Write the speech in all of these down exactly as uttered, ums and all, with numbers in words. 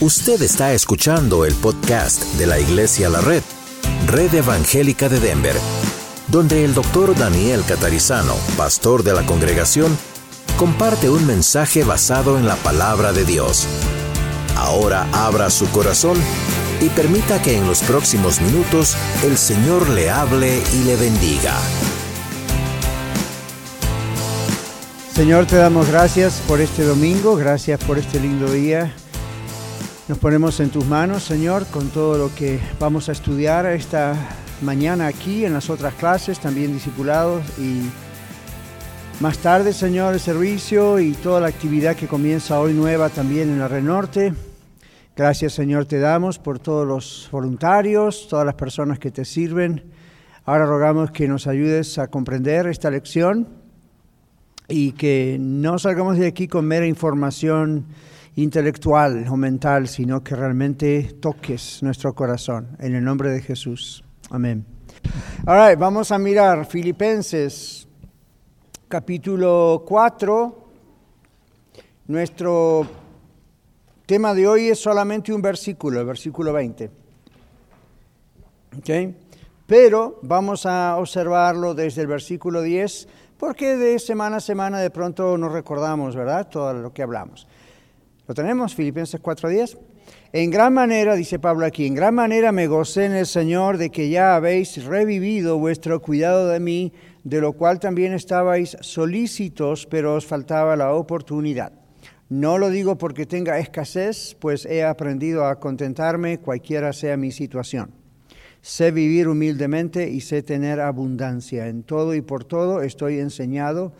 Usted está escuchando el podcast de la Iglesia La Red, Red Evangélica de Denver, donde el doctor Daniel Catarizano, pastor de la congregación, comparte un mensaje basado en la Palabra de Dios. Ahora abra su corazón y permita que en los próximos minutos el Señor le hable y le bendiga. Señor, te damos gracias por este domingo, gracias por este lindo día. Nos ponemos en tus manos, Señor, con todo lo que vamos a estudiar esta mañana aquí, en las otras clases, también discipulados, y más tarde, Señor, el servicio y toda la actividad que comienza hoy nueva también en la Red Norte. Gracias, Señor, te damos por todos los voluntarios, todas las personas que te sirven. Ahora rogamos que nos ayudes a comprender esta lección y que no salgamos de aquí con mera información intelectual o mental, sino que realmente toques nuestro corazón. En el nombre de Jesús. Amén. All right, vamos a mirar Filipenses, capítulo cuatro. Nuestro tema de hoy es solamente un versículo, el versículo veinte. ¿Okay? Pero vamos a observarlo desde el versículo diez. Porque de semana a semana de pronto nos recordamos, ¿verdad?, todo lo que hablamos. ¿Lo tenemos? Filipenses cuatro diez. En gran manera, dice Pablo aquí, en gran manera me gocé en el Señor de que ya habéis revivido vuestro cuidado de mí, de lo cual también estabais solícitos, pero os faltaba la oportunidad. No lo digo porque tenga escasez, pues he aprendido a contentarme, cualquiera sea mi situación. Sé vivir humildemente y sé tener abundancia. En todo y por todo estoy enseñado,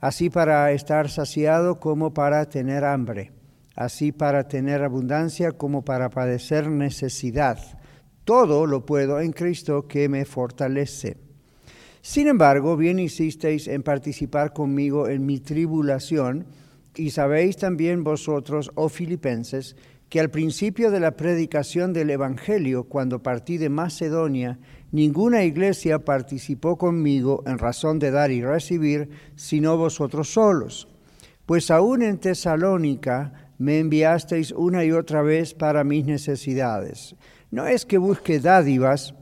así para estar saciado como para tener hambre, así para tener abundancia como para padecer necesidad. Todo lo puedo en Cristo que me fortalece. Sin embargo, bien hicisteis en participar conmigo en mi tribulación, y sabéis también vosotros, oh filipenses, que al principio de la predicación del Evangelio, cuando partí de Macedonia, ninguna iglesia participó conmigo en razón de dar y recibir, sino vosotros solos. Pues aún en Tesalónica me enviasteis una y otra vez para mis necesidades. No es que busque dádivas,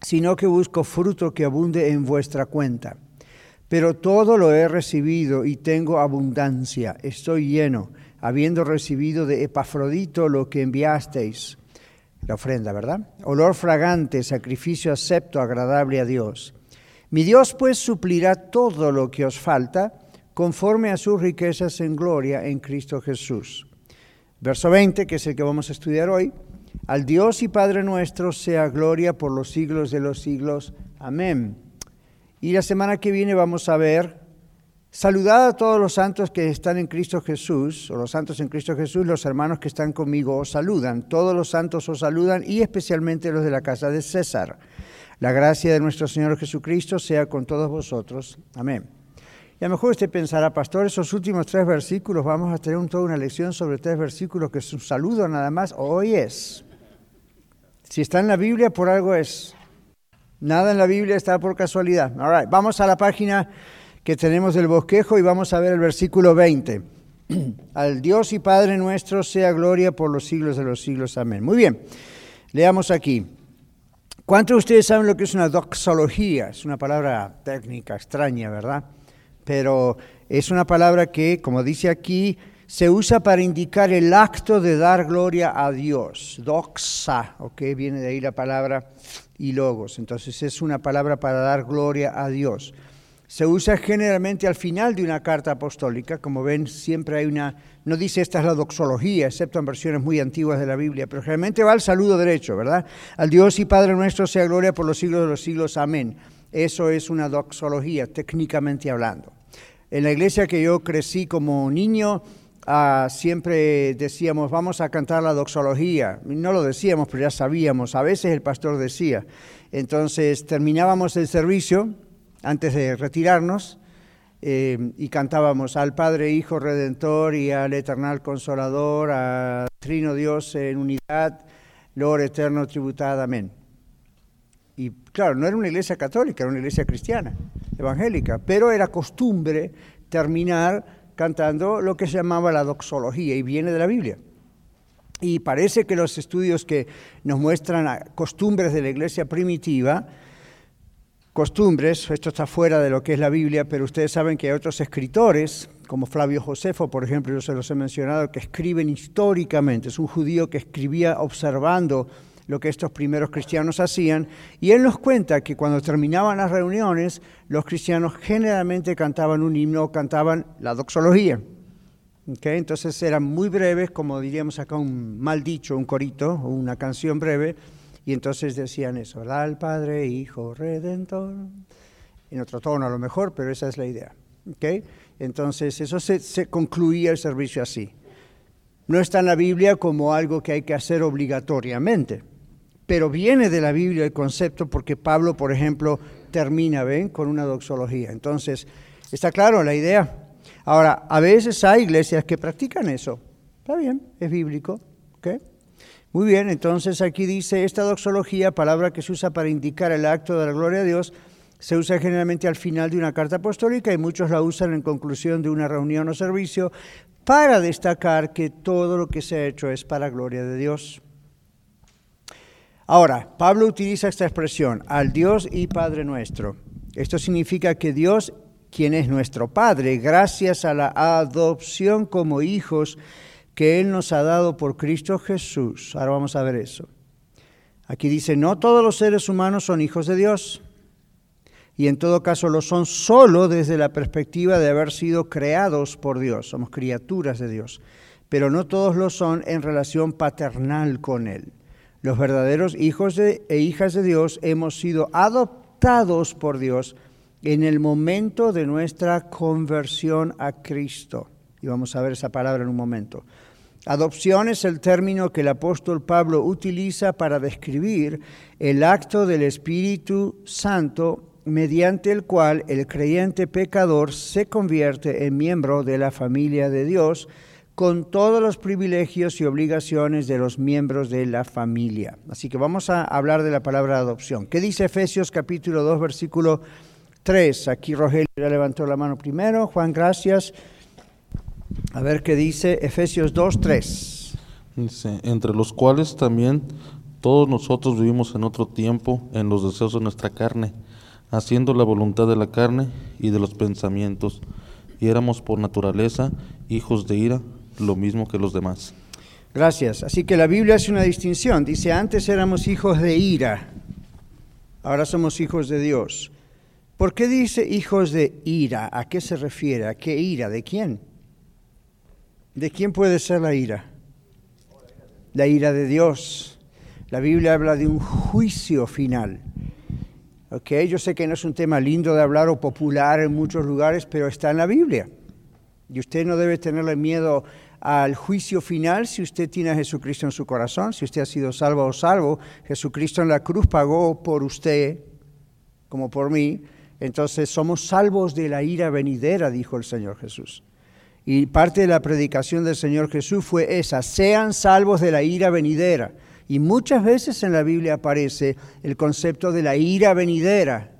sino que busco fruto que abunde en vuestra cuenta. Pero todo lo he recibido y tengo abundancia, estoy lleno, habiendo recibido de Epafrodito lo que enviasteis, la ofrenda, ¿verdad? Olor fragante, sacrificio acepto, agradable a Dios. Mi Dios, pues, suplirá todo lo que os falta, conforme a sus riquezas en gloria en Cristo Jesús. Verso veinte, que es el que vamos a estudiar hoy. Al Dios y Padre nuestro sea gloria por los siglos de los siglos. Amén. Y la semana que viene vamos a ver: saludad a todos los santos que están en Cristo Jesús, o los santos en Cristo Jesús, los hermanos que están conmigo os saludan. Todos los santos os saludan, y especialmente los de la casa de César. La gracia de nuestro Señor Jesucristo sea con todos vosotros. Amén. Y a lo mejor usted pensará, pastor, esos últimos tres versículos, vamos a tener un, toda una lección sobre tres versículos que es un saludo nada más. Hoy es. Si está en la Biblia, por algo es. Nada en la Biblia está por casualidad. All right, vamos a la página que tenemos del bosquejo y vamos a ver el versículo veinte. Al Dios y Padre nuestro sea gloria por los siglos de los siglos. Amén. Muy bien, leamos aquí. ¿Cuántos de ustedes saben lo que es una doxología? Es una palabra técnica, extraña, ¿verdad? Pero es una palabra que, como dice aquí, se usa para indicar el acto de dar gloria a Dios. Doxa, ¿ok? Viene de ahí la palabra y logos. Entonces es una palabra para dar gloria a Dios. Se usa generalmente al final de una carta apostólica. Como ven, siempre hay una, no dice esta es la doxología, excepto en versiones muy antiguas de la Biblia, pero generalmente va al saludo derecho, ¿verdad? Al Dios y Padre nuestro sea gloria por los siglos de los siglos. Amén. Eso es una doxología, técnicamente hablando. En la iglesia que yo crecí como niño, Uh, siempre decíamos, vamos a cantar la doxología. No lo decíamos, pero ya sabíamos. A veces el pastor decía. Entonces terminábamos el servicio antes de retirarnos eh, y cantábamos al Padre, Hijo, Redentor y al Eternal Consolador, al Trino Dios en unidad, Lord Eterno tributad, amén. Y claro, no era una iglesia católica, era una iglesia cristiana, evangélica, pero era costumbre terminar cantando lo que se llamaba la doxología, y viene de la Biblia. Y parece que los estudios que nos muestran costumbres de la iglesia primitiva, costumbres, esto está fuera de lo que es la Biblia, pero ustedes saben que hay otros escritores, como Flavio Josefo, por ejemplo, yo se los he mencionado, que escriben históricamente. Es un judío que escribía observando lo que estos primeros cristianos hacían, y él nos cuenta que cuando terminaban las reuniones, los cristianos generalmente cantaban un himno, cantaban la doxología. ¿Okay? Entonces eran muy breves, como diríamos acá un mal dicho, un corito, una canción breve, y entonces decían eso, ¿verdad? Al Padre, Hijo, Redentor, en otro tono a lo mejor, pero esa es la idea. ¿Okay? Entonces eso se, se concluía el servicio así. No está en la Biblia como algo que hay que hacer obligatoriamente, pero viene de la Biblia el concepto porque Pablo, por ejemplo, termina, ¿ven?, con una doxología. Entonces, ¿está claro la idea? Ahora, a veces hay iglesias que practican eso. Está bien, es bíblico. ¿Okay? Muy bien, entonces aquí dice, esta doxología, palabra que se usa para indicar el acto de la gloria de Dios, se usa generalmente al final de una carta apostólica y muchos la usan en conclusión de una reunión o servicio para destacar que todo lo que se ha hecho es para gloria de Dios. Ahora, Pablo utiliza esta expresión, al Dios y Padre nuestro. Esto significa que Dios, quien es nuestro Padre, gracias a la adopción como hijos que Él nos ha dado por Cristo Jesús. Ahora vamos a ver eso. Aquí dice, no todos los seres humanos son hijos de Dios. Y en todo caso lo son solo desde la perspectiva de haber sido creados por Dios. Somos criaturas de Dios, pero no todos lo son en relación paternal con Él. Los verdaderos hijos de, e hijas de Dios hemos sido adoptados por Dios en el momento de nuestra conversión a Cristo. Y vamos a ver esa palabra en un momento. Adopción es el término que el apóstol Pablo utiliza para describir el acto del Espíritu Santo mediante el cual el creyente pecador se convierte en miembro de la familia de Dios con todos los privilegios y obligaciones de los miembros de la familia. Así que vamos a hablar de la palabra adopción. ¿Qué dice Efesios capítulo dos, versículo tres? Aquí Rogelio ya levantó la mano primero. Juan, gracias. A ver qué dice Efesios dos, tres. Dice, entre los cuales también todos nosotros vivimos en otro tiempo en los deseos de nuestra carne, haciendo la voluntad de la carne y de los pensamientos, y éramos por naturaleza hijos de ira, lo mismo que los demás. Gracias. Así que la Biblia hace una distinción. Dice, antes éramos hijos de ira, ahora somos hijos de Dios. ¿Por qué dice hijos de ira? ¿A qué se refiere? ¿A qué ira? ¿De quién? ¿De quién puede ser la ira? La ira de Dios. La Biblia habla de un juicio final. Okay, yo sé que no es un tema lindo de hablar o popular en muchos lugares, pero está en la Biblia. Y usted no debe tenerle miedo al juicio final si usted tiene a Jesucristo en su corazón, si usted ha sido salvo o salvo. Jesucristo en la cruz pagó por usted, como por mí. Entonces somos salvos de la ira venidera, dijo el Señor Jesús. Y parte de la predicación del Señor Jesús fue esa, sean salvos de la ira venidera. Y muchas veces en la Biblia aparece el concepto de la ira venidera,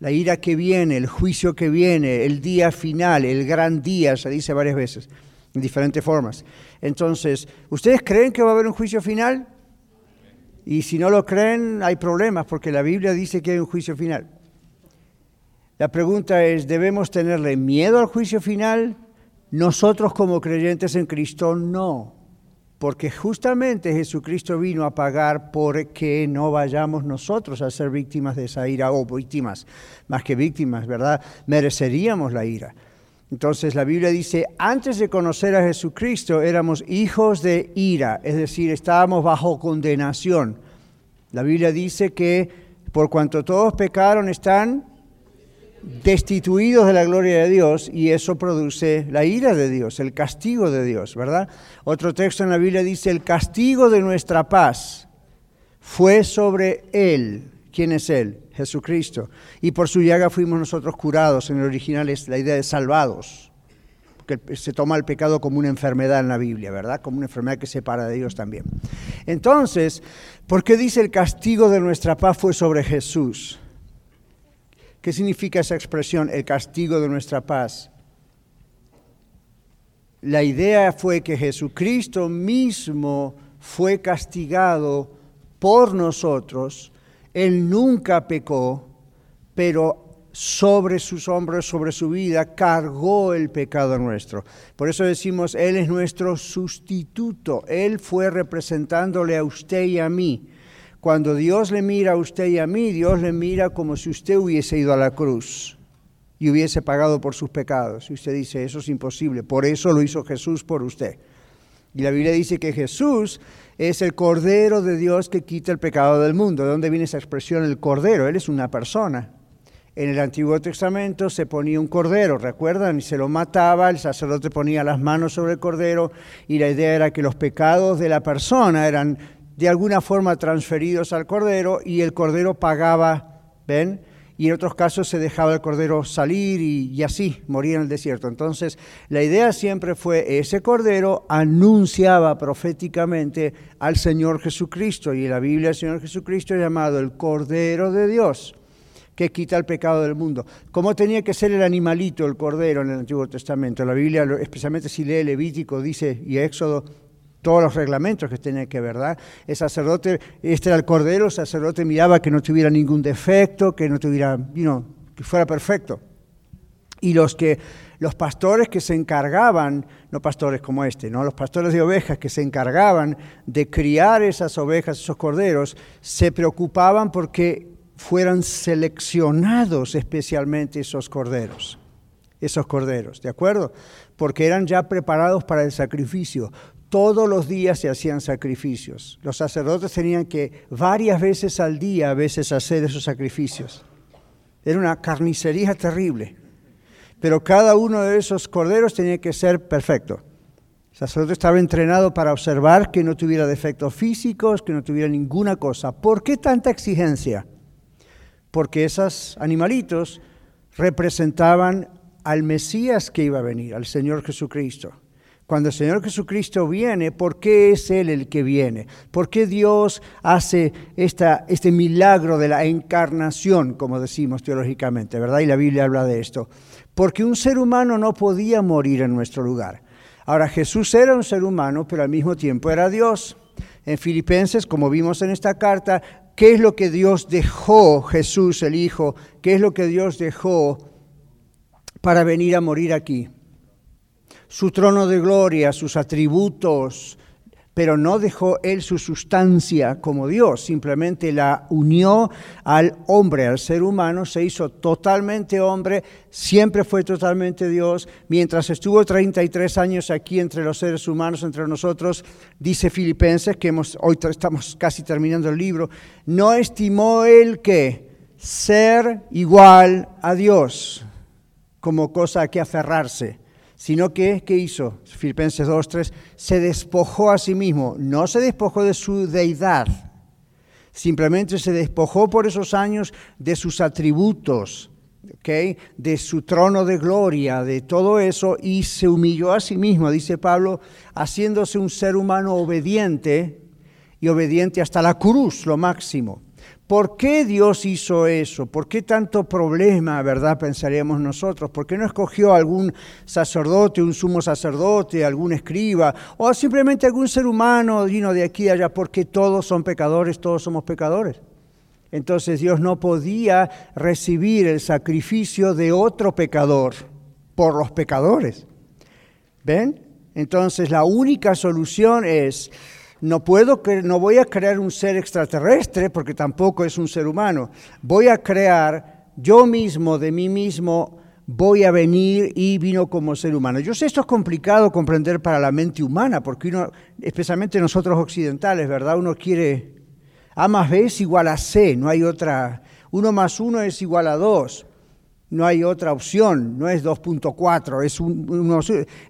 la ira que viene, el juicio que viene, el día final, el gran día, se dice varias veces, en diferentes formas. Entonces, ¿ustedes creen que va a haber un juicio final? Y si no lo creen, hay problemas, porque la Biblia dice que hay un juicio final. La pregunta es, ¿debemos tenerle miedo al juicio final? Nosotros como creyentes en Cristo, no. Porque justamente Jesucristo vino a pagar por que no vayamos nosotros a ser víctimas de esa ira, o víctimas, más que víctimas, ¿verdad? Mereceríamos la ira. Entonces la Biblia dice, antes de conocer a Jesucristo éramos hijos de ira, es decir, estábamos bajo condenación. La Biblia dice que por cuanto todos pecaron están destituidos de la gloria de Dios, y eso produce la ira de Dios, el castigo de Dios, ¿verdad? Otro texto en la Biblia dice, el castigo de nuestra paz fue sobre Él. ¿Quién es Él? Jesucristo. Y por su llaga fuimos nosotros curados. En el original es la idea de salvados, porque se toma el pecado como una enfermedad en la Biblia, ¿verdad? Como una enfermedad que separa de Dios también. Entonces, ¿por qué dice el castigo de nuestra paz fue sobre Jesús? ¿Qué significa esa expresión, el castigo de nuestra paz? La idea fue que Jesucristo mismo fue castigado por nosotros. Él nunca pecó, pero sobre sus hombros, sobre su vida, cargó el pecado nuestro. Por eso decimos, Él es nuestro sustituto. Él fue representándole a usted y a mí. Cuando Dios le mira a usted y a mí, Dios le mira como si usted hubiese ido a la cruz y hubiese pagado por sus pecados. Y usted dice, eso es imposible, por eso lo hizo Jesús por usted. Y la Biblia dice que Jesús es el Cordero de Dios que quita el pecado del mundo. ¿De dónde viene esa expresión, el Cordero? Él es una persona. En el Antiguo Testamento se ponía un cordero, ¿recuerdan? Y se lo mataba, el sacerdote ponía las manos sobre el cordero, y la idea era que los pecados de la persona eran de alguna forma transferidos al cordero, y el cordero pagaba, ¿ven? Y en otros casos se dejaba el cordero salir y, y así, moría en el desierto. Entonces, la idea siempre fue, ese cordero anunciaba proféticamente al Señor Jesucristo, y en la Biblia el Señor Jesucristo es llamado el Cordero de Dios, que quita el pecado del mundo. ¿Cómo tenía que ser el animalito, el cordero, en el Antiguo Testamento? La Biblia, especialmente si lee Levítico, dice, y Éxodo, todos los reglamentos que tenían que ver, ¿verdad? El sacerdote, este era el cordero, el sacerdote miraba que no tuviera ningún defecto, que no tuviera, you know, que fuera perfecto. Y los que, los pastores que se encargaban, no pastores como este, no, los pastores de ovejas que se encargaban de criar esas ovejas, esos corderos, se preocupaban porque fueran seleccionados especialmente esos corderos, esos corderos, ¿de acuerdo? Porque eran ya preparados para el sacrificio. Todos los días se hacían sacrificios. Los sacerdotes tenían que varias veces al día a veces hacer esos sacrificios. Era una carnicería terrible. Pero cada uno de esos corderos tenía que ser perfecto. El sacerdote estaba entrenado para observar que no tuviera defectos físicos, que no tuviera ninguna cosa. ¿Por qué tanta exigencia? Porque esos animalitos representaban al Mesías que iba a venir, al Señor Jesucristo. Cuando el Señor Jesucristo viene, ¿por qué es Él el que viene? ¿Por qué Dios hace esta, este milagro de la encarnación, como decimos teológicamente, ¿verdad? Y la Biblia habla de esto. Porque un ser humano no podía morir en nuestro lugar. Ahora, Jesús era un ser humano, pero al mismo tiempo era Dios. En Filipenses, como vimos en esta carta, ¿qué es lo que Dios dejó, Jesús el Hijo? ¿Qué es lo que Dios dejó para venir a morir aquí? Su trono de gloria, sus atributos, pero no dejó Él su sustancia como Dios, simplemente la unió al hombre, al ser humano, se hizo totalmente hombre, siempre fue totalmente Dios. Mientras estuvo treinta y tres años aquí entre los seres humanos, entre nosotros, dice Filipenses, que hemos, hoy estamos casi terminando el libro, no estimó Él que ser igual a Dios como cosa a que aferrarse, sino que, ¿qué hizo? Filipenses dos tres, se despojó a sí mismo, no se despojó de su deidad, simplemente se despojó por esos años de sus atributos, ¿okay? De su trono de gloria, de todo eso, y se humilló a sí mismo, dice Pablo, haciéndose un ser humano obediente, y obediente hasta la cruz, lo máximo. ¿Por qué Dios hizo eso? ¿Por qué tanto problema, verdad, pensaríamos nosotros? ¿Por qué no escogió algún sacerdote, un sumo sacerdote, algún escriba, o simplemente algún ser humano, vino de aquí y allá? Porque todos son pecadores, todos somos pecadores. Entonces Dios no podía recibir el sacrificio de otro pecador por los pecadores. ¿Ven? Entonces la única solución es... No puedo, no voy a crear un ser extraterrestre porque tampoco es un ser humano. Voy a crear yo mismo, de mí mismo, voy a venir y vino como ser humano. Yo sé, esto es complicado comprender para la mente humana, porque uno, especialmente nosotros occidentales, ¿verdad? Uno quiere, A más B es igual a C, no hay otra. Uno más uno es igual a dos. No hay otra opción, no es dos punto cuatro, es un, uno.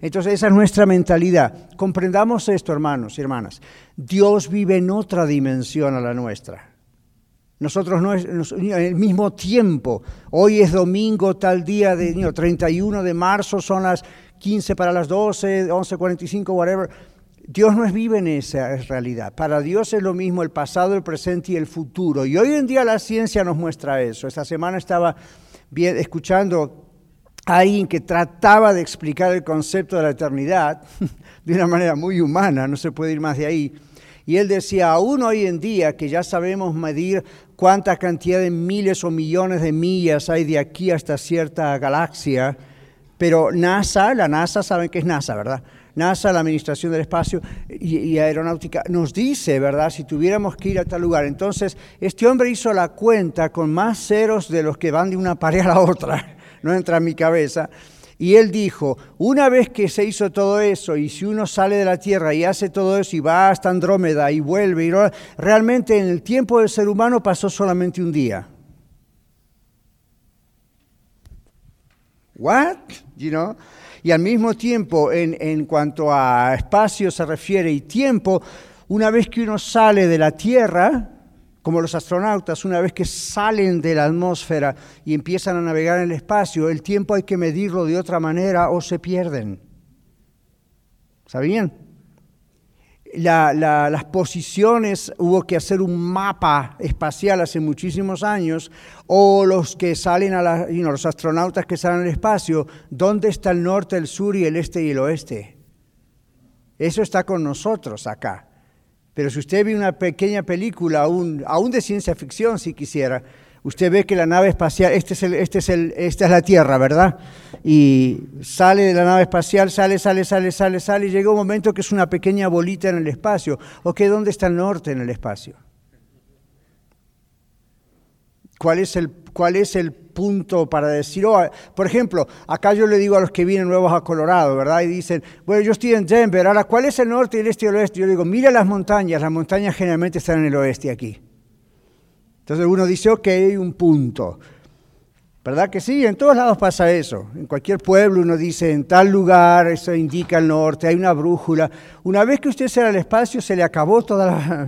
Entonces esa es nuestra mentalidad. Comprendamos esto, hermanos y hermanas. Dios vive en otra dimensión a la nuestra. Nosotros no es, nos, en el mismo tiempo. Hoy es domingo, tal día, de no, treinta y uno de marzo, son las quince para las doce, once cuarenta y cinco, whatever. Dios no vive en esa realidad. Para Dios es lo mismo el pasado, el presente y el futuro. Y hoy en día la ciencia nos muestra eso. Esta semana estaba... bien, escuchando a alguien que trataba de explicar el concepto de la eternidad de una manera muy humana, no se puede ir más de ahí, Y él decía, aún hoy en día que ya sabemos medir cuánta cantidad de miles o millones de millas hay de aquí hasta cierta galaxia, pero NASA, la NASA, saben que es NASA, ¿verdad? NASA, la Administración del Espacio y, y Aeronáutica, nos dice, ¿verdad?, si tuviéramos que ir a tal lugar. Entonces, este hombre hizo la cuenta con más ceros de los que van de una pared a la otra. No entra en mi cabeza. Y él dijo, una vez que se hizo todo eso, y si uno sale de la Tierra y hace todo eso, y va hasta Andrómeda y vuelve, y realmente en el tiempo del ser humano pasó solamente un día. What? You know? Y al mismo tiempo, en, en cuanto a espacio se refiere y tiempo, una vez que uno sale de la Tierra, como los astronautas, una vez que salen de la atmósfera y empiezan a navegar en el espacio, el tiempo hay que medirlo de otra manera o se pierden. ¿Sabían? La, la, las posiciones, hubo que hacer un mapa espacial hace muchísimos años, o los que salen a la, you know, los astronautas que salen al espacio, ¿dónde está el norte, el sur y el este y el oeste? Eso está con nosotros acá. Pero si usted ve una pequeña película, aún, aún de ciencia ficción si quisiera, usted ve que la nave espacial, este es el, este es el, esta es la Tierra, ¿verdad? Y sale de la nave espacial, sale, sale, sale, sale, sale, y llega un momento que es una pequeña bolita en el espacio. Ok, ¿dónde está el norte en el espacio? ¿Cuál es el, cuál es el punto para decir? Oh, por ejemplo, acá yo le digo a los que vienen nuevos a Colorado, ¿verdad? Y dicen, bueno, yo estoy en Denver, ahora, ¿cuál es el norte, el este y el oeste? Yo le digo, mira las montañas, las montañas generalmente están en el oeste aquí. Entonces uno dice, ok, hay un punto. ¿Verdad que sí? En todos lados pasa eso. En cualquier pueblo uno dice, en tal lugar, eso indica el norte, hay una brújula. Una vez que usted sale al espacio, se le acabó toda la...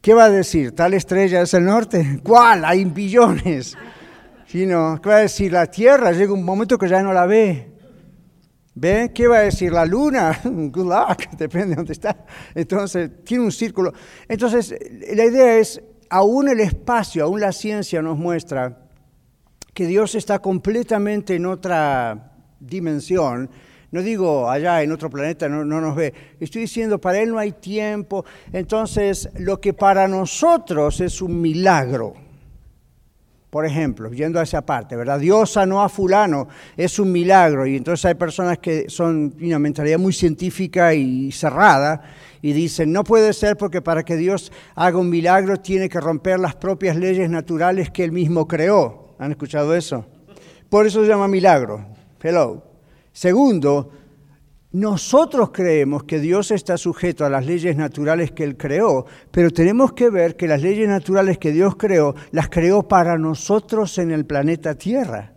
¿Qué va a decir? ¿Tal estrella es el norte? ¿Cuál? Hay billones. ¿Sí, no? ¿Qué va a decir? La Tierra, llega un momento que ya no la ve. ¿Ve? ¿Qué va a decir? La luna, good luck, depende de dónde está. Entonces, tiene un círculo. Entonces, la idea es... Aún el espacio, aún la ciencia nos muestra que Dios está completamente en otra dimensión. No digo allá en otro planeta, no, no nos ve. Estoy diciendo, para Él no hay tiempo. Entonces, lo que para nosotros es un milagro, por ejemplo, yendo a esa parte, ¿verdad? Dios sanó a fulano, es un milagro. Y entonces hay personas que son una mentalidad muy científica y cerrada, y dicen, no puede ser porque para que Dios haga un milagro tiene que romper las propias leyes naturales que Él mismo creó. ¿Han escuchado eso? Por eso se llama milagro. Hello. Segundo, nosotros creemos que Dios está sujeto a las leyes naturales que Él creó, pero tenemos que ver que las leyes naturales que Dios creó, las creó para nosotros en el planeta Tierra.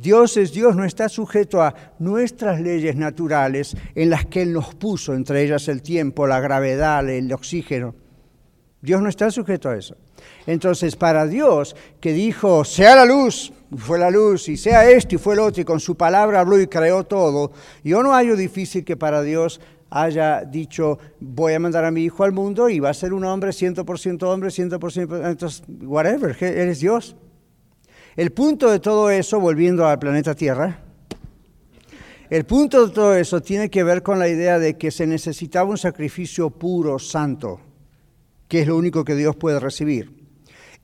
Dios es Dios, no está sujeto a nuestras leyes naturales en las que Él nos puso, entre ellas el tiempo, la gravedad, el oxígeno. Dios no está sujeto a eso. Entonces, para Dios, que dijo, sea la luz, fue la luz, y sea esto y fue lo otro, y con su palabra habló y creó todo, yo no hallo difícil que para Dios haya dicho, voy a mandar a mi hijo al mundo y va a ser un hombre, cien por ciento hombre, cien por ciento, entonces, whatever, Él es Dios. El punto de todo eso, volviendo al planeta Tierra, el punto de todo eso tiene que ver con la idea de que se necesitaba un sacrificio puro, santo, que es lo único que Dios puede recibir.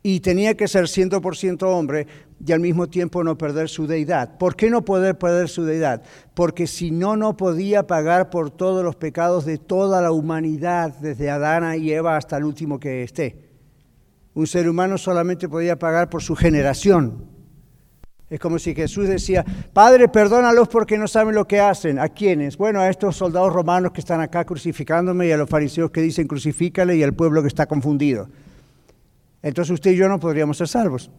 Y tenía que ser cien por ciento hombre y al mismo tiempo no perder su deidad. ¿Por qué no poder perder su deidad? Porque si no, no podía pagar por todos los pecados de toda la humanidad, desde Adán y Eva hasta el último que esté. Un ser humano solamente podía pagar por su generación. Es como si Jesús decía, Padre, perdónalos porque no saben lo que hacen. ¿A quiénes? Bueno, a estos soldados romanos que están acá crucificándome y a los fariseos que dicen crucifícale y al pueblo que está confundido. Entonces usted y yo no podríamos ser salvos,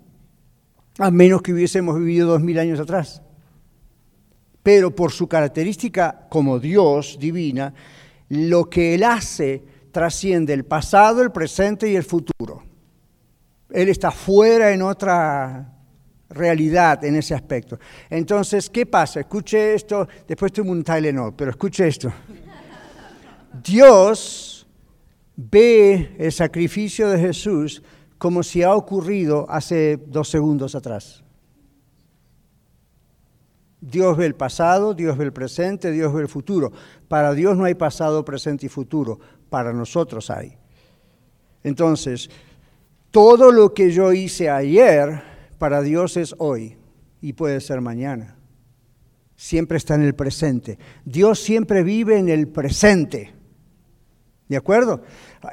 a menos que hubiésemos vivido dos mil años atrás. Pero por su característica como Dios divina, lo que Él hace trasciende el pasado, el presente y el futuro. Él está fuera en otra realidad en ese aspecto. Entonces, ¿qué pasa? Escuche esto, después tomo un Tylenol, pero escuche esto. Dios ve el sacrificio de Jesús como si ha ocurrido hace dos segundos atrás. Dios ve el pasado, Dios ve el presente, Dios ve el futuro. Para Dios no hay pasado, presente y futuro. Para nosotros hay. Entonces, todo lo que yo hice ayer, para Dios es hoy y puede ser mañana. Siempre está en el presente. Dios siempre vive en el presente. ¿De acuerdo?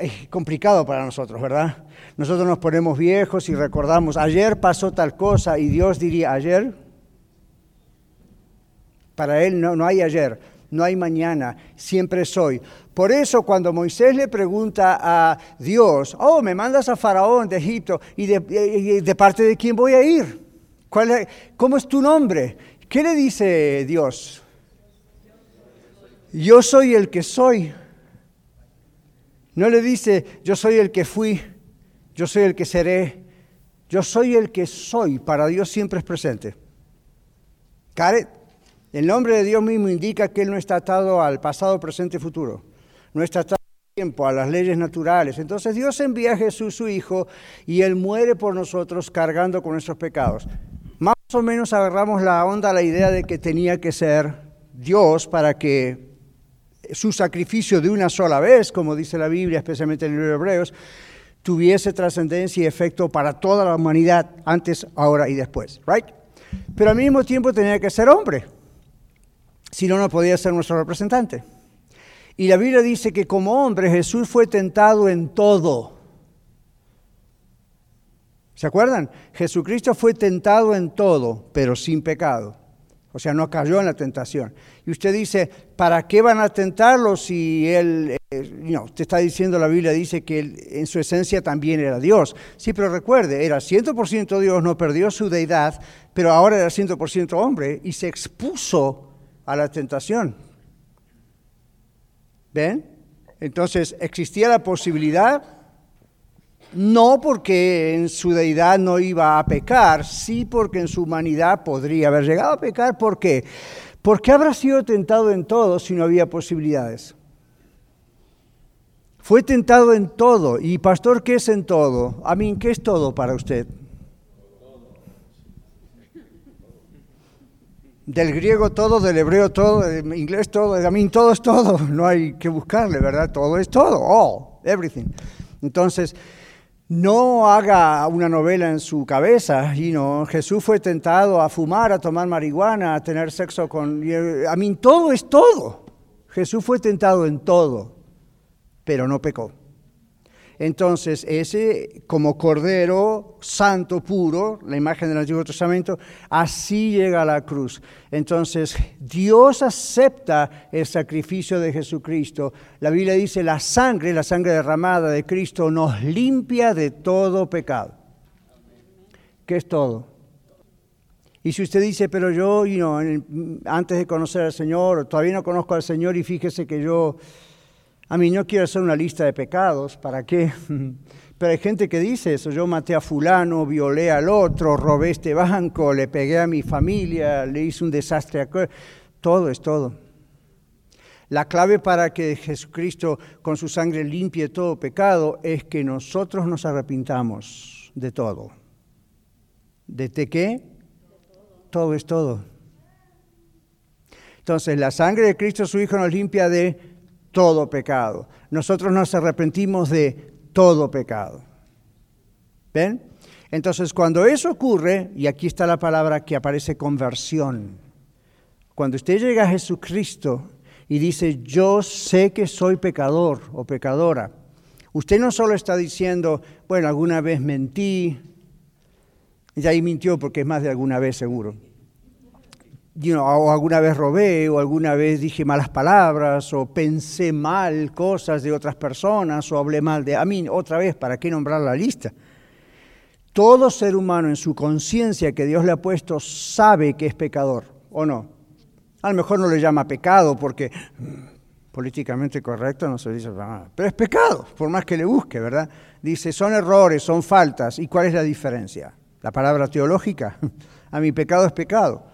Es complicado para nosotros, ¿verdad? Nosotros nos ponemos viejos y recordamos, ayer pasó tal cosa, y Dios diría, ayer. Para Él no, no hay ayer, no hay mañana, siempre es hoy. Por eso cuando Moisés le pregunta a Dios, oh, me mandas a Faraón de Egipto, ¿y de, de, de parte de quién voy a ir? ¿Cuál es, ¿Cómo es tu nombre? ¿Qué le dice Dios? Yo soy el que soy. No le dice, yo soy el que fui, yo soy el que seré, yo soy el que soy. Para Dios siempre es presente. ¿Caret? El nombre de Dios mismo indica que Él no está atado al pasado, presente y futuro. No está atado al tiempo, a las leyes naturales. Entonces Dios envía a Jesús, su Hijo, y Él muere por nosotros cargando con nuestros pecados. Más o menos agarramos la onda, la idea de que tenía que ser Dios para que su sacrificio de una sola vez, como dice la Biblia, especialmente en el libro de Hebreos, tuviese trascendencia y efecto para toda la humanidad, antes, ahora y después. Right? Pero al mismo tiempo tenía que ser hombre, si no, no podía ser nuestro representante. Y la Biblia dice que como hombre Jesús fue tentado en todo. ¿Se acuerdan? Jesucristo fue tentado en todo, pero sin pecado. O sea, no cayó en la tentación. Y usted dice, ¿para qué van a tentarlo si él, eh, no, usted está diciendo, la Biblia dice que él en su esencia también era Dios. Sí, pero recuerde, era cien por ciento Dios, no perdió su deidad, pero ahora era cien por ciento hombre y se expuso a la tentación. ¿Ven? Entonces, ¿existía la posibilidad? No porque en su deidad no iba a pecar, sí porque en su humanidad podría haber llegado a pecar. ¿Por qué? Porque habrá sido tentado en todo si no había posibilidades. Fue tentado en todo. Y pastor, ¿qué es en todo? A mí, ¿qué es todo para usted? Del griego todo, del hebreo todo, del inglés todo, a mí todo es todo. No hay que buscarle, ¿verdad? Todo es todo. All, everything. Entonces, no haga una novela en su cabeza, y no, Jesús fue tentado a fumar, a tomar marihuana, a tener sexo con... A mí todo es todo. Jesús fue tentado en todo, pero no pecó. Entonces, ese, como Cordero Santo puro, la imagen del Antiguo Testamento, así llega a la cruz. Entonces, Dios acepta el sacrificio de Jesucristo. La Biblia dice, la sangre, la sangre derramada de Cristo nos limpia de todo pecado. ¿Qué es todo? Y si usted dice, pero yo, you know, antes de conocer al Señor, todavía no conozco al Señor, y fíjese que yo... A mí no quiero hacer una lista de pecados, ¿para qué? Pero hay gente que dice eso, yo maté a fulano, violé al otro, robé este banco, le pegué a mi familia, le hice un desastre a... Todo es todo. La clave para que Jesucristo con su sangre limpie todo pecado es que nosotros nos arrepintamos de todo. ¿Desde qué? Todo es todo. Entonces, la sangre de Cristo, su Hijo, nos limpia de... todo pecado. Nosotros nos arrepentimos de todo pecado. ¿Ven? Entonces, cuando eso ocurre, y aquí está la palabra que aparece, conversión. Cuando usted llega a Jesucristo y dice, yo sé que soy pecador o pecadora, usted no solo está diciendo, bueno, alguna vez mentí, y ahí mintió porque es más de alguna vez seguro. You know, o alguna vez robé, o alguna vez dije malas palabras, o pensé mal cosas de otras personas, o hablé mal de... A mí, otra vez, ¿para qué nombrar la lista? Todo ser humano en su conciencia que Dios le ha puesto sabe que es pecador, ¿o no? A lo mejor no le llama pecado porque políticamente correcto no se dice nada, pero es pecado, por más que le busque, ¿verdad? Dice, son errores, son faltas. ¿Y cuál es la diferencia? La palabra teológica. A mi pecado es pecado.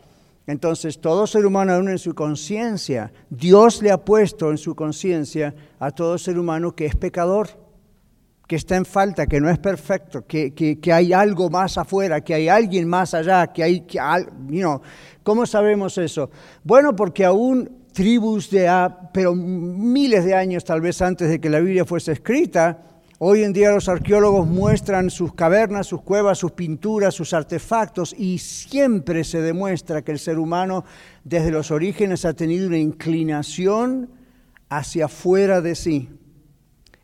Entonces, todo ser humano aún en su conciencia, Dios le ha puesto en su conciencia a todo ser humano que es pecador, que está en falta, que no es perfecto, que, que, que hay algo más afuera, que hay alguien más allá, que hay... Que, you know. ¿Cómo sabemos eso? Bueno, porque aún tribus de... pero miles de años tal vez antes de que la Biblia fuese escrita, hoy en día los arqueólogos muestran sus cavernas, sus cuevas, sus pinturas, sus artefactos, y siempre se demuestra que el ser humano desde los orígenes ha tenido una inclinación hacia afuera de sí.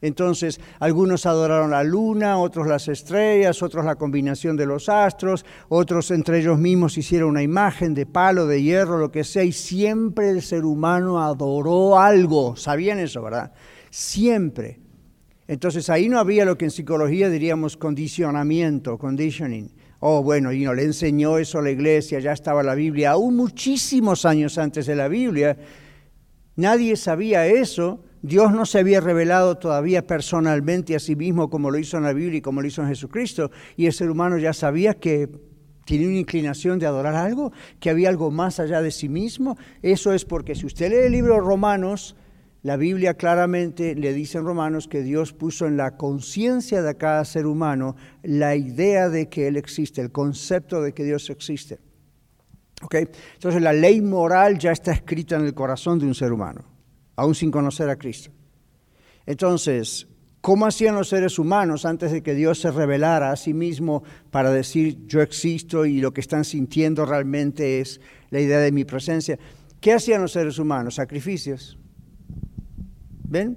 Entonces, algunos adoraron la luna, otros las estrellas, otros la combinación de los astros, otros entre ellos mismos hicieron una imagen de palo, de hierro, lo que sea, y siempre el ser humano adoró algo. ¿Sabían eso, verdad? Siempre. Entonces, ahí no había lo que en psicología diríamos condicionamiento, conditioning. Oh, bueno, y no le enseñó eso a la iglesia, ya estaba la Biblia. Aún muchísimos años antes de la Biblia, nadie sabía eso. Dios no se había revelado todavía personalmente a sí mismo como lo hizo en la Biblia y como lo hizo en Jesucristo. Y el ser humano ya sabía que tiene una inclinación de adorar algo, que había algo más allá de sí mismo. Eso es porque si usted lee el libro de Romanos, la Biblia claramente le dice en Romanos que Dios puso en la conciencia de cada ser humano la idea de que Él existe, el concepto de que Dios existe. ¿Okay? Entonces la ley moral ya está escrita en el corazón de un ser humano, aún sin conocer a Cristo. Entonces, ¿cómo hacían los seres humanos antes de que Dios se revelara a sí mismo para decir yo existo y lo que están sintiendo realmente es la idea de mi presencia? ¿Qué hacían los seres humanos? Sacrificios. ¿Ven?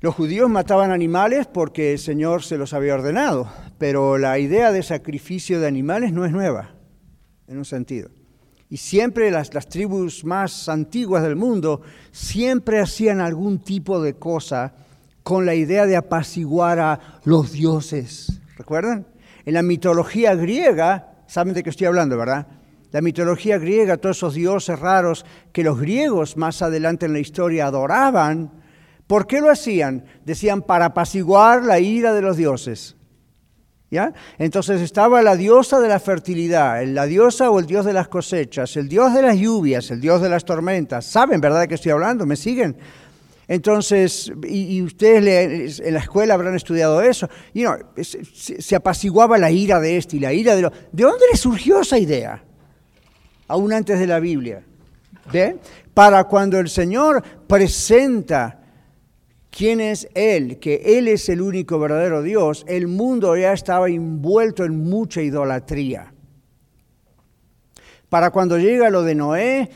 Los judíos mataban animales porque el Señor se los había ordenado, pero la idea de sacrificio de animales no es nueva, en un sentido. Y siempre las, las tribus más antiguas del mundo siempre hacían algún tipo de cosa con la idea de apaciguar a los dioses. ¿Recuerdan? En la mitología griega, saben de qué estoy hablando, ¿verdad? La mitología griega, todos esos dioses raros que los griegos más adelante en la historia adoraban, ¿por qué lo hacían? Decían, para apaciguar la ira de los dioses. ¿Ya? Entonces estaba la diosa de la fertilidad, la diosa o el dios de las cosechas, el dios de las lluvias, el dios de las tormentas. ¿Saben, verdad, de qué estoy hablando? ¿Me siguen? Entonces, y, y ustedes le, en la escuela habrán estudiado eso. Y no, se, se apaciguaba la ira de este y la ira de lo... ¿De dónde le surgió esa idea? Aún antes de la Biblia. ¿Ve? Para cuando el Señor presenta... ¿Quién es Él? Que Él es el único verdadero Dios. El mundo ya estaba envuelto en mucha idolatría. Para cuando llega lo de Noé,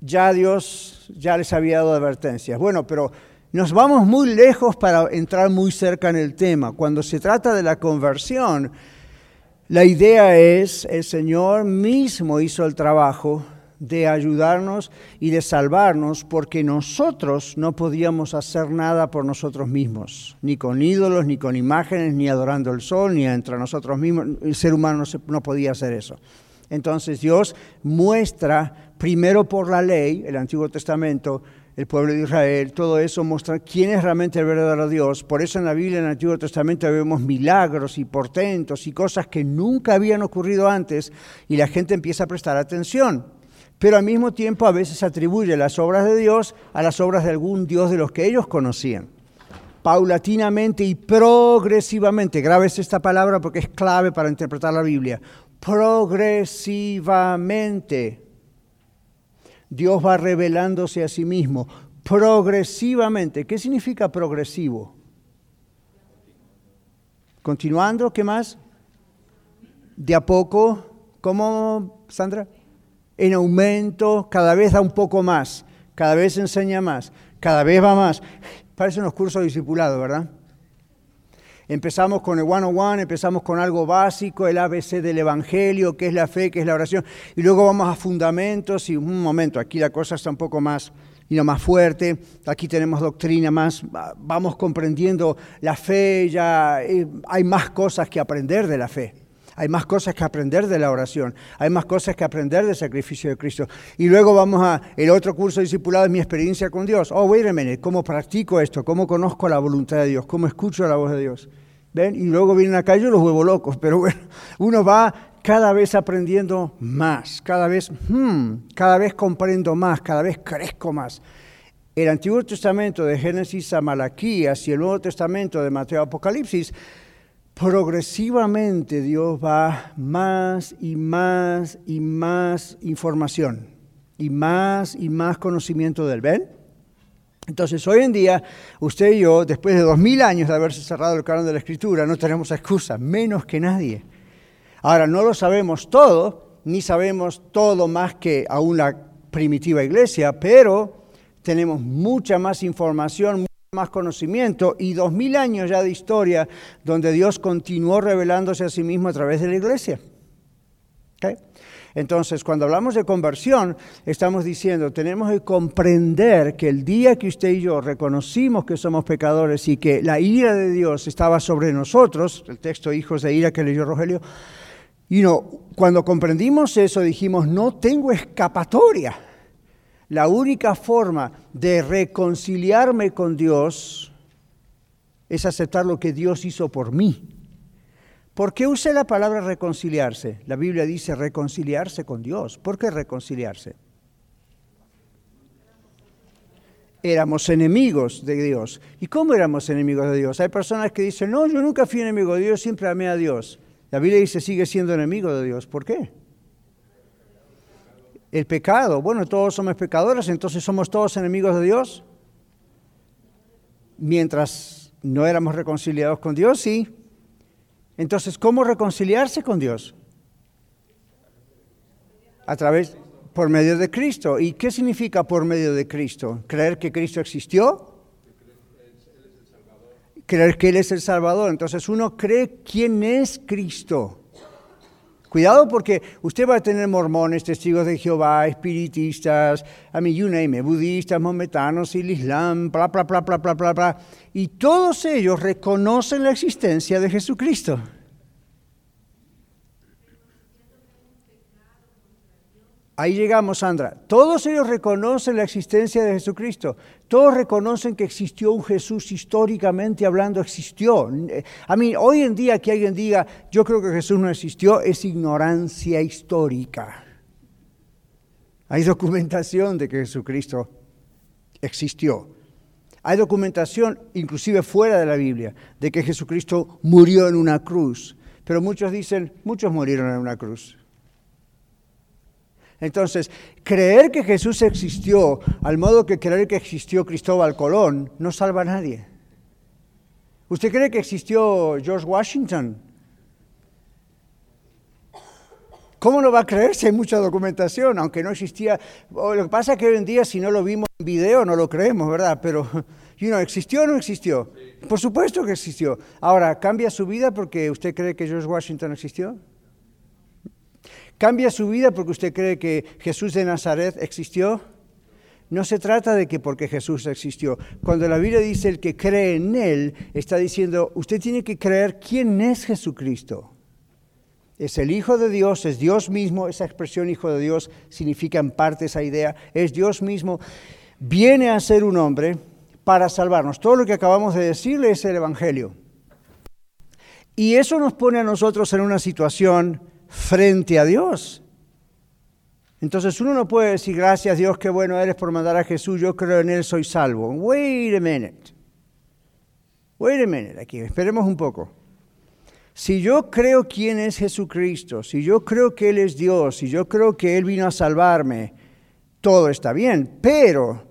ya Dios ya les había dado advertencias. Bueno, pero nos vamos muy lejos para entrar muy cerca en el tema. Cuando se trata de la conversión, la idea es el Señor mismo hizo el trabajo de ayudarnos y de salvarnos, porque nosotros no podíamos hacer nada por nosotros mismos, ni con ídolos, ni con imágenes, ni adorando el sol, ni entre nosotros mismos. El ser humano no podía hacer eso. Entonces Dios muestra, primero por la ley, el Antiguo Testamento, el pueblo de Israel, todo eso muestra quién es realmente el verdadero Dios. Por eso en la Biblia, en el Antiguo Testamento, vemos milagros y portentos y cosas que nunca habían ocurrido antes, y la gente empieza a prestar atención. Pero al mismo tiempo a veces atribuye las obras de Dios a las obras de algún Dios de los que ellos conocían. Paulatinamente y progresivamente, grabes esta palabra porque es clave para interpretar la Biblia, progresivamente Dios va revelándose a sí mismo, progresivamente. ¿Qué significa progresivo? Continuando, ¿qué más? De a poco, ¿cómo, Sandra? En aumento, cada vez da un poco más, cada vez enseña más, cada vez va más. Parecen los cursos discipulados, ¿verdad? Empezamos con el one on one, empezamos con algo básico, el A B C del Evangelio, que es la fe, que es la oración, y luego vamos a fundamentos y un momento, aquí la cosa está un poco más, y lo más fuerte, aquí tenemos doctrina más, vamos comprendiendo la fe, ya hay más cosas que aprender de la fe. Hay más cosas que aprender de la oración, hay más cosas que aprender del sacrificio de Cristo. Y luego vamos a, el otro curso de discipulado es mi experiencia con Dios. Oh, wait a minute, ¿cómo practico esto? ¿Cómo conozco la voluntad de Dios? ¿Cómo escucho la voz de Dios? ¿Ven? Y luego vienen acá y yo los vuelvo locos. Pero bueno, uno va cada vez aprendiendo más, cada vez, hmm, cada vez comprendo más, cada vez crezco más. el Antiguo Testamento de Génesis a Malaquías y el Nuevo Testamento de Mateo a Apocalipsis, progresivamente Dios va más y más y más información y más y más conocimiento del bien. Entonces, hoy en día, usted y yo, después de dos mil años de haberse cerrado el canon de la Escritura, no tenemos excusa, menos que nadie. Ahora, no lo sabemos todo, ni sabemos todo más que aún la primitiva iglesia, pero tenemos mucha más información, mucho más conocimiento y dos mil años ya de historia donde Dios continuó revelándose a sí mismo a través de la iglesia. ¿Okay? Entonces, cuando hablamos de conversión, estamos diciendo, tenemos que comprender que el día que usted y yo reconocimos que somos pecadores y que la ira de Dios estaba sobre nosotros, el texto Hijos de Ira que leyó Rogelio, y no, cuando comprendimos eso dijimos, no tengo escapatoria. La única forma de reconciliarme con Dios es aceptar lo que Dios hizo por mí. ¿Por qué usé la palabra reconciliarse? La Biblia dice reconciliarse con Dios. ¿Por qué reconciliarse? Éramos enemigos de Dios. ¿Y cómo éramos enemigos de Dios? Hay personas que dicen, no, yo nunca fui enemigo de Dios, siempre amé a Dios. La Biblia dice, sigue siendo enemigo de Dios. ¿Por qué? El pecado. Bueno, todos somos pecadores, entonces somos todos enemigos de Dios. Mientras no éramos reconciliados con Dios, sí. Entonces, ¿cómo reconciliarse con Dios? A través, por medio de Cristo. ¿Y qué significa por medio de Cristo? ¿Creer que Cristo existió? Creer que Él es el Salvador. Entonces, uno cree quién es Cristo. Cuidado porque usted va a tener mormones, testigos de Jehová, espiritistas, a mí, you name it, budistas, maometanos, el Islam, bla, bla, bla, bla, bla, bla, bla. Y todos ellos reconocen la existencia de Jesucristo. Ahí llegamos, Sandra. Todos ellos reconocen la existencia de Jesucristo. Todos reconocen que existió un Jesús, históricamente hablando, existió. A mí, hoy en día que alguien diga, yo creo que Jesús no existió, es ignorancia histórica. Hay documentación de que Jesucristo existió. Hay documentación, inclusive fuera de la Biblia, de que Jesucristo murió en una cruz. Pero muchos dicen, muchos murieron en una cruz. Entonces, creer que Jesús existió, al modo que creer que existió Cristóbal Colón, no salva a nadie. ¿Usted cree que existió George Washington? ¿Cómo no va a creer si hay mucha documentación, aunque no existía? Lo que pasa es que hoy en día, si no lo vimos en video, no lo creemos, ¿verdad? Pero, you know, ¿existió o no existió? Por supuesto que existió. Ahora, ¿cambia su vida porque usted cree que George Washington existió? ¿Cambia su vida porque usted cree que Jesús de Nazaret existió? No se trata de que porque Jesús existió. Cuando la Biblia dice el que cree en Él, está diciendo, usted tiene que creer quién es Jesucristo. Es el Hijo de Dios, es Dios mismo. Esa expresión Hijo de Dios significa en parte esa idea. Es Dios mismo. Viene a ser un hombre para salvarnos. Todo lo que acabamos de decirle es el Evangelio. Y eso nos pone a nosotros en una situación frente a Dios. Entonces uno no puede decir, gracias Dios, qué bueno eres por mandar a Jesús, yo creo en Él, soy salvo. Wait a minute. Wait a minute, aquí, esperemos un poco. Si yo creo quién es Jesucristo, si yo creo que Él es Dios, si yo creo que Él vino a salvarme, todo está bien, pero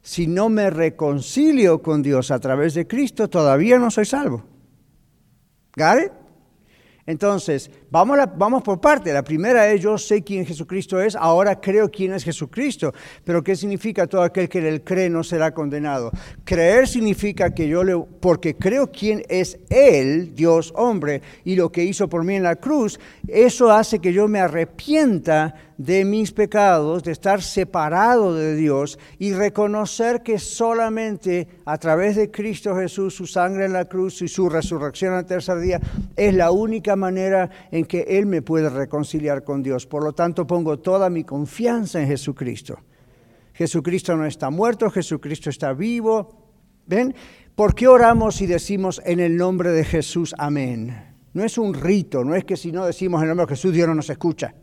si no me reconcilio con Dios a través de Cristo, todavía no soy salvo. ¿Got it? Entonces, vamos, la, vamos por parte. La primera es, yo sé quién Jesucristo es, ahora creo quién es Jesucristo. Pero, ¿qué significa todo aquel que en Él cree no será condenado? Creer significa que yo, le, porque creo quién es Él, Dios hombre, y lo que hizo por mí en la cruz, eso hace que yo me arrepienta de mis pecados, de estar separado de Dios y reconocer que solamente a través de Cristo Jesús, su sangre en la cruz y su resurrección al tercer día, es la única manera en que Él me puede reconciliar con Dios. Por lo tanto, pongo toda mi confianza en Jesucristo. Jesucristo no está muerto, Jesucristo está vivo. ¿Ven? ¿Por qué oramos y decimos en el nombre de Jesús, amén? No es un rito, no es que si no decimos en el nombre de Jesús, Dios no nos escucha.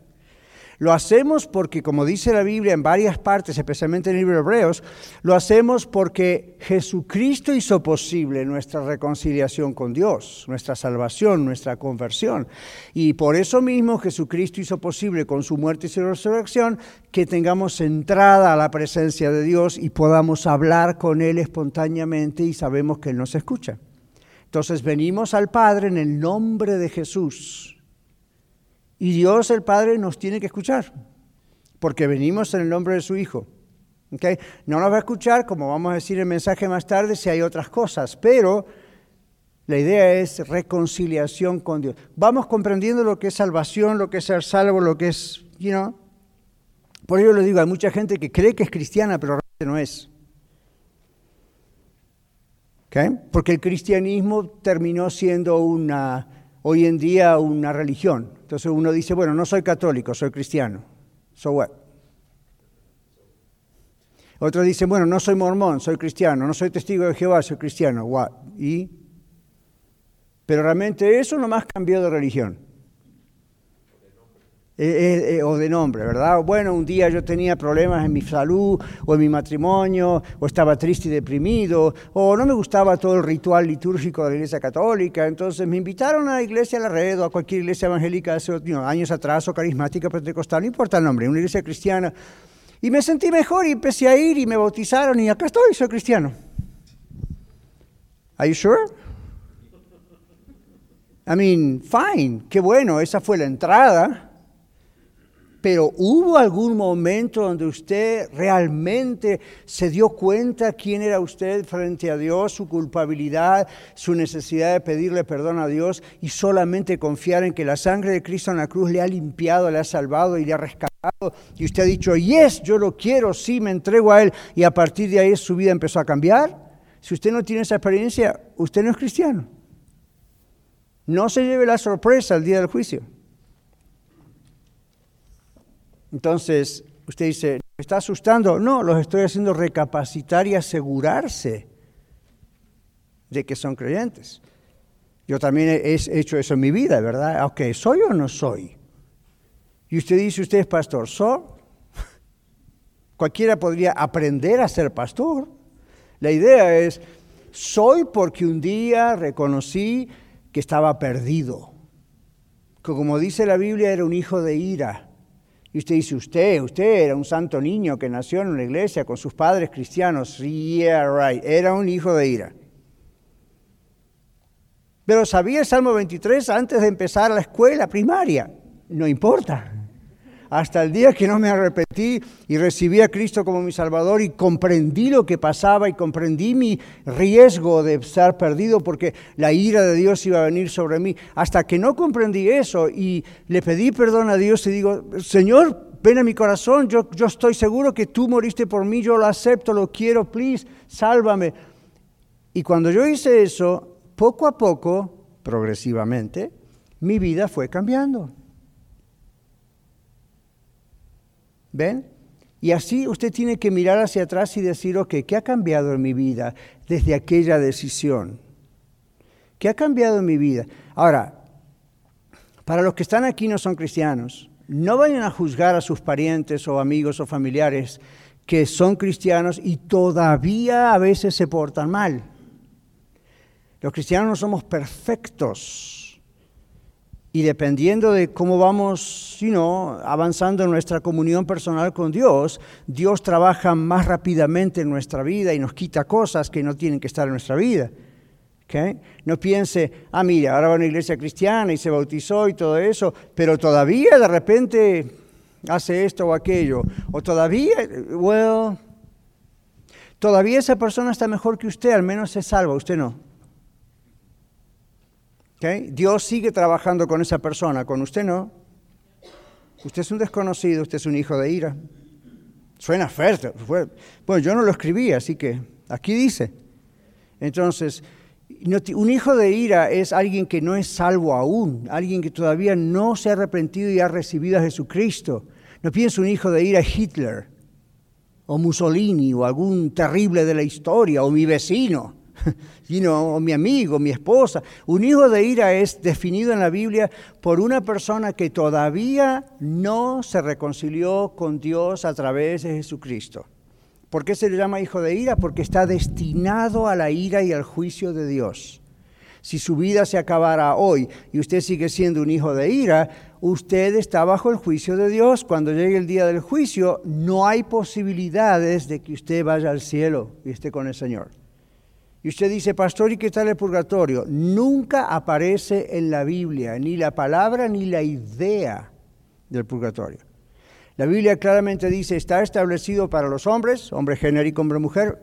Lo hacemos porque, como dice la Biblia en varias partes, especialmente en el libro de Hebreos, lo hacemos porque Jesucristo hizo posible nuestra reconciliación con Dios, nuestra salvación, nuestra conversión. Y por eso mismo Jesucristo hizo posible con su muerte y su resurrección que tengamos entrada a la presencia de Dios y podamos hablar con Él espontáneamente y sabemos que Él nos escucha. Entonces venimos al Padre en el nombre de Jesús. Y Dios el Padre nos tiene que escuchar, porque venimos en el nombre de su Hijo. ¿Okay? No nos va a escuchar, como vamos a decir en el mensaje más tarde, si hay otras cosas, pero la idea es reconciliación con Dios. Vamos comprendiendo lo que es salvación, lo que es ser salvo, lo que es, you know. Por ello le digo, hay mucha gente que cree que es cristiana, pero realmente no es. ¿Okay? Porque el cristianismo terminó siendo una... hoy en día una religión. Entonces uno dice, bueno, no soy católico, soy cristiano. So what? Otros dicen, bueno, no soy mormón, soy cristiano. No soy testigo de Jehová, soy cristiano. What? ¿Y? Pero realmente eso nomás cambió de religión. Eh, eh, eh, o de nombre, ¿verdad? Bueno, un día yo tenía problemas en mi salud, o en mi matrimonio, o estaba triste y deprimido, o no me gustaba todo el ritual litúrgico de la Iglesia Católica, entonces me invitaron a la Iglesia de la Red, o a cualquier iglesia evangélica hace no, años atrás, o carismática, pentecostal, no importa el nombre, una iglesia cristiana, y me sentí mejor, y empecé a ir, y me bautizaron, y acá estoy, soy cristiano. ¿Are you sure? I mean, fine, qué bueno, esa fue la entrada. Pero ¿hubo algún momento donde usted realmente se dio cuenta quién era usted frente a Dios, su culpabilidad, su necesidad de pedirle perdón a Dios y solamente confiar en que la sangre de Cristo en la cruz le ha limpiado, le ha salvado y le ha rescatado? Y usted ha dicho, yes, yo lo quiero, sí, me entrego a Él. Y a partir de ahí su vida empezó a cambiar. Si usted no tiene esa experiencia, usted no es cristiano. No se lleve la sorpresa el día del juicio. Entonces, usted dice, ¿me está asustando? No, los estoy haciendo recapacitar y asegurarse de que son creyentes. Yo también he hecho eso en mi vida, ¿verdad? Ok, ¿soy o no soy? Y usted dice, usted es pastor. ¿Soy? Cualquiera podría aprender a ser pastor. La idea es, soy porque un día reconocí que estaba perdido. Que como dice la Biblia, era un hijo de ira. Y usted dice, usted, usted era un santo niño que nació en una iglesia con sus padres cristianos. Yeah, right. Era un hijo de ira. Pero sabía el Salmo veintitrés antes de empezar la escuela primaria. No importa. Hasta el día que no me arrepentí y recibí a Cristo como mi Salvador y comprendí lo que pasaba y comprendí mi riesgo de estar perdido porque la ira de Dios iba a venir sobre mí. Hasta que no comprendí eso y le pedí perdón a Dios y digo, Señor, ven a mi corazón, yo, yo estoy seguro que tú moriste por mí, yo lo acepto, lo quiero, please, sálvame. Y cuando yo hice eso, poco a poco, progresivamente, mi vida fue cambiando. ¿Ven? Y así usted tiene que mirar hacia atrás y decir, ok, ¿qué ha cambiado en mi vida desde aquella decisión? ¿Qué ha cambiado en mi vida? Ahora, para los que están aquí no son cristianos, no vayan a juzgar a sus parientes o amigos o familiares que son cristianos y todavía a veces se portan mal. Los cristianos no somos perfectos. Y dependiendo de cómo vamos, you know, avanzando en nuestra comunión personal con Dios, Dios trabaja más rápidamente en nuestra vida y nos quita cosas que no tienen que estar en nuestra vida. ¿Okay? No piense, ah, mira, ahora va a una iglesia cristiana y se bautizó y todo eso, pero todavía de repente hace esto o aquello. O todavía, well, todavía esa persona está mejor que usted, al menos se salva, usted no. Okay. Dios sigue trabajando con esa persona, con usted no. Usted es un desconocido, usted es un hijo de ira. Suena fuerte. Bueno, yo no lo escribí, así que aquí dice. Entonces, un hijo de ira es alguien que no es salvo aún, alguien que todavía no se ha arrepentido y ha recibido a Jesucristo. No piense un hijo de ira Hitler, o Mussolini, o algún terrible de la historia, o mi vecino. sino o mi amigo, mi esposa. Un hijo de ira es definido en la Biblia por una persona que todavía no se reconcilió con Dios a través de Jesucristo. ¿Por qué se le llama hijo de ira? Porque está destinado a la ira y al juicio de Dios. Si su vida se acabara hoy y usted sigue siendo un hijo de ira, usted está bajo el juicio de Dios. Cuando llegue el día del juicio, no hay posibilidades de que usted vaya al cielo y esté con el Señor. Y usted dice, pastor, ¿y qué tal el purgatorio? Nunca aparece en la Biblia, ni la palabra ni la idea del purgatorio. La Biblia claramente dice, está establecido para los hombres, hombre genérico, hombre mujer,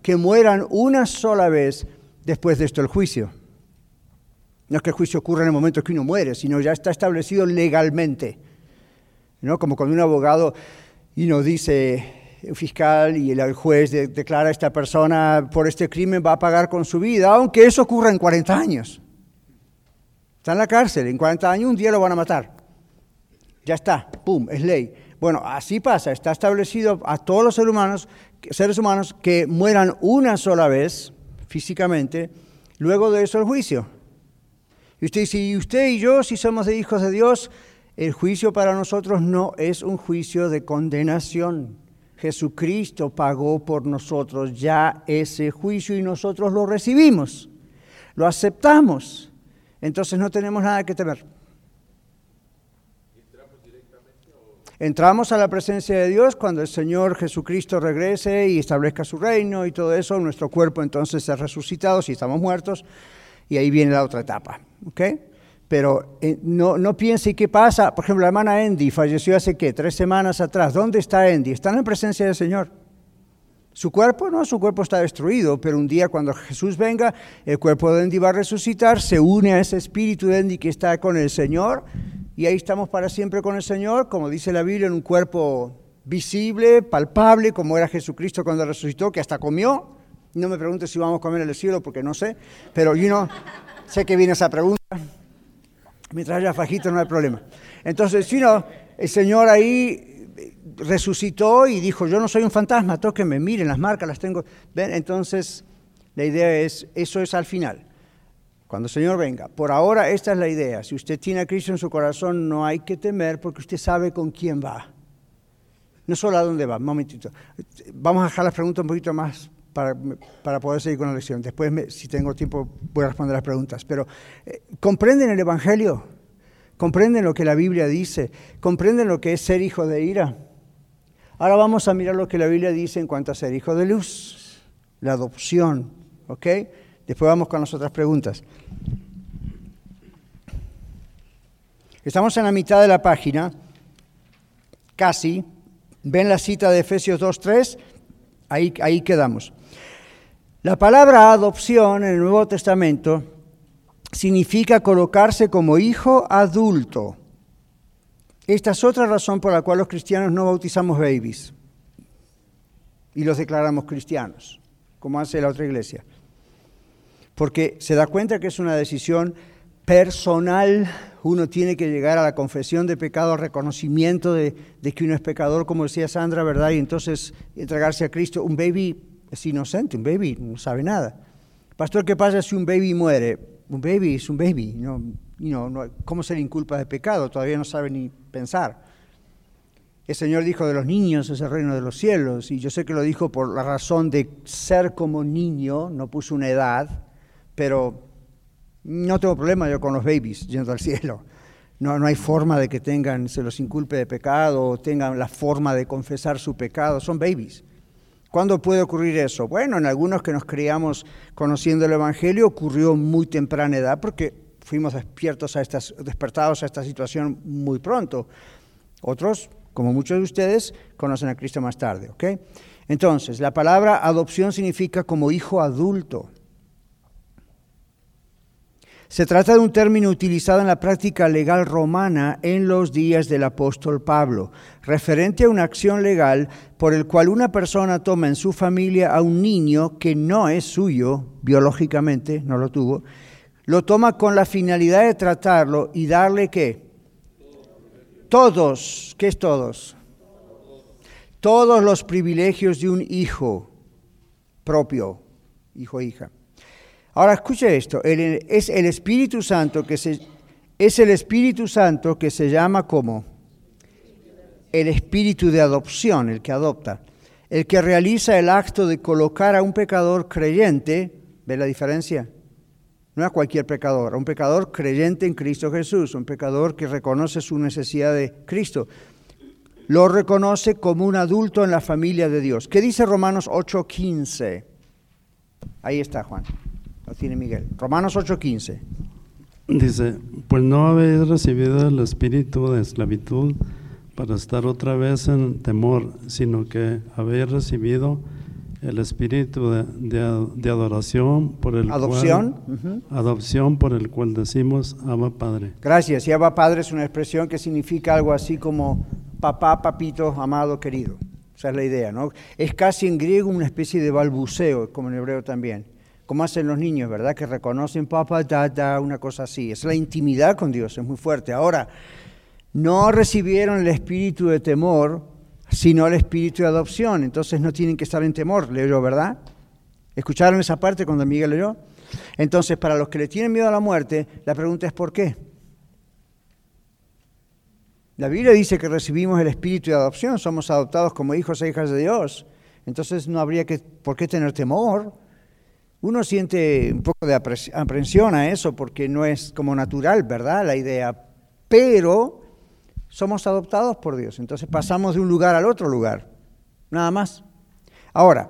que mueran una sola vez después de esto el juicio. No es que el juicio ocurra en el momento que uno muere, sino ya está establecido legalmente. ¿No? Como cuando un abogado y nos dice, el fiscal y el juez de, declara a esta persona por este crimen va a pagar con su vida, aunque eso ocurra en cuarenta años. Está en la cárcel, en cuarenta años un día lo van a matar. Ya está, pum, es ley. Bueno, así pasa, está establecido a todos los seres humanos, seres humanos que mueran una sola vez físicamente, luego de eso el juicio. Y usted dice, y usted y yo, si somos de hijos de Dios, el juicio para nosotros no es un juicio de condenación. Jesucristo pagó por nosotros ya ese juicio y nosotros lo recibimos, lo aceptamos. Entonces no tenemos nada que temer. Entramos a la presencia de Dios cuando el Señor Jesucristo regrese y establezca su reino y todo eso. Nuestro cuerpo entonces es resucitado si estamos muertos. Y ahí viene la otra etapa, ¿ok? Pero eh, no, no piense, ¿y qué pasa? Por ejemplo, la hermana Andy falleció hace, ¿qué? Tres semanas atrás. ¿Dónde está Andy? Está en la presencia del Señor. ¿Su cuerpo? No, su cuerpo está destruido, pero un día cuando Jesús venga, el cuerpo de Andy va a resucitar, se une a ese espíritu de Andy que está con el Señor, y ahí estamos para siempre con el Señor, como dice la Biblia, en un cuerpo visible, palpable, como era Jesucristo cuando resucitó, que hasta comió. No me preguntes si vamos a comer en el cielo, porque no sé, pero yo no know, sé que viene esa pregunta. Mientras haya fajitas no hay problema. Entonces, si you no, know, el Señor ahí resucitó y dijo, yo no soy un fantasma, tóquenme, miren, las marcas las tengo. ¿Ven? Entonces, la idea es, eso es al final, cuando el Señor venga. Por ahora, esta es la idea. Si usted tiene a Cristo en su corazón, no hay que temer, porque usted sabe con quién va. No solo a dónde va, un momentito. Vamos a dejar las preguntas un poquito más Para, para poder seguir con la lección. Después, me, si tengo tiempo, voy a responder las preguntas. Pero, eh, ¿comprenden el Evangelio? ¿Comprenden lo que la Biblia dice? ¿Comprenden lo que es ser hijo de ira? Ahora vamos a mirar lo que la Biblia dice en cuanto a ser hijo de luz, la adopción, ¿ok? Después vamos con las otras preguntas. Estamos en la mitad de la página, casi. ¿Ven la cita de Efesios dos tres? Ahí, ahí quedamos. La palabra adopción en el Nuevo Testamento significa colocarse como hijo adulto. Esta es otra razón por la cual los cristianos no bautizamos babies y los declaramos cristianos, como hace la otra iglesia. Porque se da cuenta que es una decisión personal. Uno tiene que llegar a la confesión de pecado, al reconocimiento de, de que uno es pecador, como decía Sandra, ¿verdad? Y entonces entregarse a Cristo. Un baby es inocente, un baby no sabe nada. Pastor, ¿qué pasa si un baby muere? Un baby es un baby, no, no, no, ¿cómo se le inculpa de pecado? Todavía no sabe ni pensar. El Señor dijo, de los niños es el reino de los cielos, y yo sé que lo dijo por la razón de ser como niño, no puso una edad, pero no tengo problema yo con los babies yendo al cielo. No, no hay forma de que tengan, se los inculpe de pecado, o tengan la forma de confesar su pecado, son babies. ¿Cuándo puede ocurrir eso? Bueno, en algunos que nos criamos conociendo el Evangelio ocurrió muy temprana edad porque fuimos despiertos a estas, despertados a esta situación muy pronto. Otros, como muchos de ustedes, conocen a Cristo más tarde, ¿ok? Entonces, la palabra adopción significa como hijo adulto. Se trata de un término utilizado en la práctica legal romana en los días del apóstol Pablo, referente a una acción legal por el cual una persona toma en su familia a un niño que no es suyo, biológicamente, no lo tuvo, lo toma con la finalidad de tratarlo y darle ¿qué? Todos, ¿qué es todos? Todos los privilegios de un hijo propio, hijo e hija. Ahora escuche esto, el, es el Espíritu Santo que se, es el Espíritu Santo que se llama como el Espíritu de adopción, el que adopta, el que realiza el acto de colocar a un pecador creyente, ¿ve la diferencia? No a cualquier pecador, a un pecador creyente en Cristo Jesús, un pecador que reconoce su necesidad de Cristo, lo reconoce como un adulto en la familia de Dios. ¿Qué dice Romanos ocho quince? Ahí está, Juan. Lo tiene Miguel. Romanos ocho quince. Dice, pues no habéis recibido el espíritu de esclavitud para estar otra vez en temor, sino que habéis recibido el espíritu de, de, de adoración por el adopción. Cual, uh-huh. Adopción por el cual decimos Abba Padre. Gracias. Y Abba Padre es una expresión que significa algo así como papá, papito, amado, querido. Esa es la idea, ¿no? Es casi en griego una especie de balbuceo, como en hebreo también. Como hacen los niños, ¿verdad? Que reconocen papá, tata, una cosa así. Es la intimidad con Dios, es muy fuerte. Ahora, no recibieron el espíritu de temor, sino el espíritu de adopción. Entonces no tienen que estar en temor, leyó, ¿verdad? ¿Escucharon esa parte cuando Miguel leyó? Entonces, para los que le tienen miedo a la muerte, la pregunta es ¿por qué? La Biblia dice que recibimos el espíritu de adopción, somos adoptados como hijos e hijas de Dios. Entonces no habría que, por qué tener temor. Uno siente un poco de aprensión a eso porque no es como natural, ¿verdad? La idea, pero somos adoptados por Dios, entonces pasamos de un lugar al otro lugar, nada más. Ahora,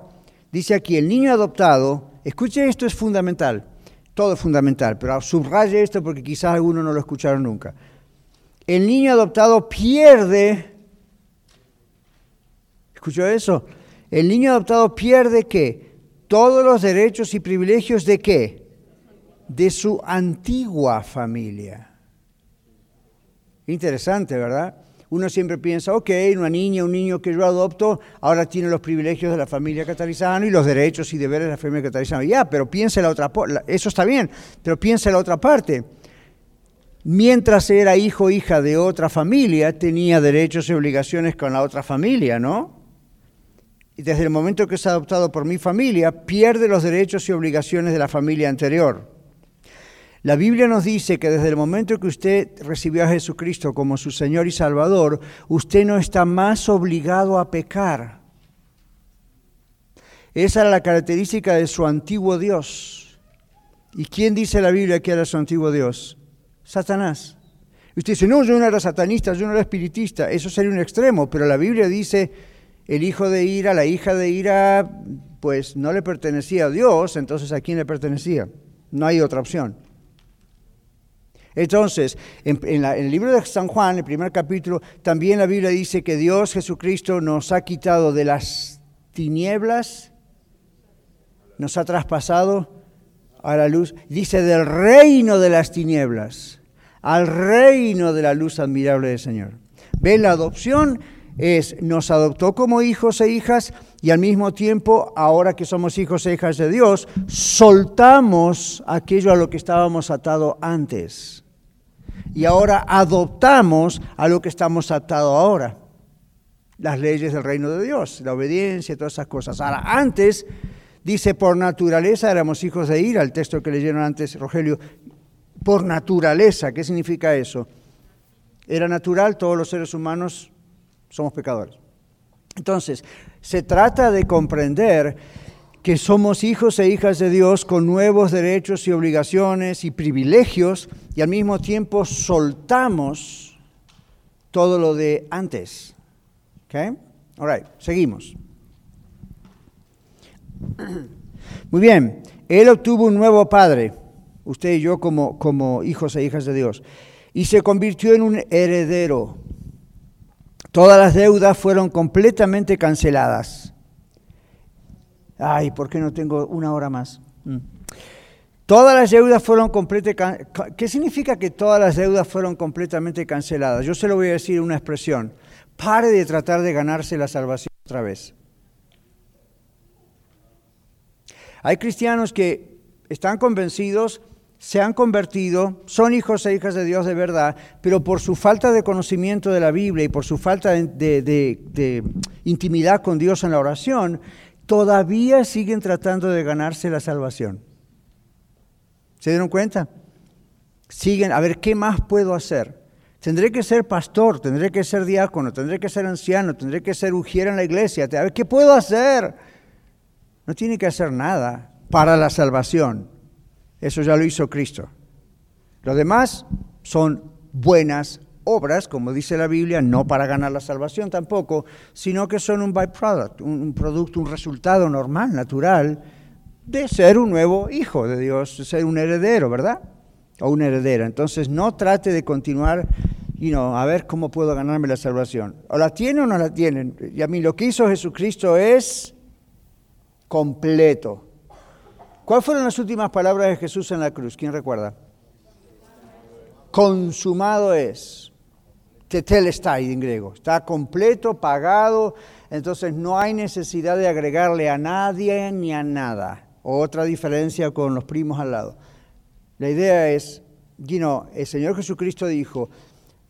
dice aquí, el niño adoptado, escuche esto, es fundamental, todo es fundamental, pero subraye esto porque quizás algunos no lo escucharon nunca. El niño adoptado pierde, ¿escuchó eso? El niño adoptado pierde ¿qué? Todos los derechos y privilegios ¿de qué? De su antigua familia. Interesante, ¿verdad? Uno siempre piensa, ok, una niña, un niño que yo adopto, ahora tiene los privilegios de la familia Catarizano y los derechos y deberes de la familia Catarizano. Ya, pero piensa en la otra parte, eso está bien, pero piensa en la otra parte. Mientras era hijo o hija de otra familia, tenía derechos y obligaciones con la otra familia, ¿no? Y desde el momento que es adoptado por mi familia, pierde los derechos y obligaciones de la familia anterior. La Biblia nos dice que desde el momento que usted recibió a Jesucristo como su Señor y Salvador, usted no está más obligado a pecar. Esa era la característica de su antiguo Dios. ¿Y quién dice la Biblia que era su antiguo Dios? Satanás. Y usted dice, no, yo no era satanista, yo no era espiritista. Eso sería un extremo, pero la Biblia dice... El hijo de ira, la hija de ira, pues no le pertenecía a Dios, entonces ¿a quién le pertenecía? No hay otra opción. Entonces, en, en, la, en el libro de San Juan, el primer capítulo, también la Biblia dice que Dios Jesucristo nos ha quitado de las tinieblas, nos ha traspasado a la luz, dice del reino de las tinieblas, al reino de la luz admirable del Señor. ¿Ve la adopción? Es, nos adoptó como hijos e hijas y al mismo tiempo, ahora que somos hijos e hijas de Dios, soltamos aquello a lo que estábamos atados antes. Y ahora adoptamos a lo que estamos atados ahora. Las leyes del reino de Dios, la obediencia, todas esas cosas. Ahora, antes, dice, por naturaleza éramos hijos de ira, el texto que leyeron antes, Rogelio, por naturaleza, ¿qué significa eso? Era natural, todos los seres humanos... somos pecadores. Entonces, se trata de comprender que somos hijos e hijas de Dios con nuevos derechos y obligaciones y privilegios y al mismo tiempo soltamos todo lo de antes. ¿Okay? All right, seguimos. Muy bien, él obtuvo un nuevo padre, usted y yo como, como hijos e hijas de Dios, y se convirtió en un heredero. Todas las deudas fueron completamente canceladas. Ay, ¿por qué no tengo una hora más? Mm. Todas las deudas fueron completamente... Can- ¿Qué significa que todas las deudas fueron completamente canceladas? Yo se lo voy a decir una expresión. Pare de tratar de ganarse la salvación otra vez. Hay cristianos que están convencidos... se han convertido, son hijos e hijas de Dios de verdad, pero por su falta de conocimiento de la Biblia y por su falta de, de, de, de intimidad con Dios en la oración, todavía siguen tratando de ganarse la salvación. ¿Se dieron cuenta? Siguen, a ver, ¿qué más puedo hacer? Tendré que ser pastor, tendré que ser diácono, tendré que ser anciano, tendré que ser ujier en la iglesia. A ver, ¿qué puedo hacer? No tiene que hacer nada para la salvación. Eso ya lo hizo Cristo. Lo demás son buenas obras, como dice la Biblia, no para ganar la salvación tampoco, sino que son un byproduct, un producto, un resultado normal, natural, de ser un nuevo hijo de Dios, de ser un heredero, ¿verdad? O una heredera. Entonces, no trate de continuar, you know, a ver cómo puedo ganarme la salvación. O la tienen o no la tienen. Y a mí lo que hizo Jesucristo es completo. ¿Cuáles fueron las últimas palabras de Jesús en la cruz? ¿Quién recuerda? Consumado es. Tetelestai en griego. Está completo, pagado. Entonces no hay necesidad de agregarle a nadie ni a nada. Otra diferencia con los primos al lado. La idea es, you know, el Señor Jesucristo dijo,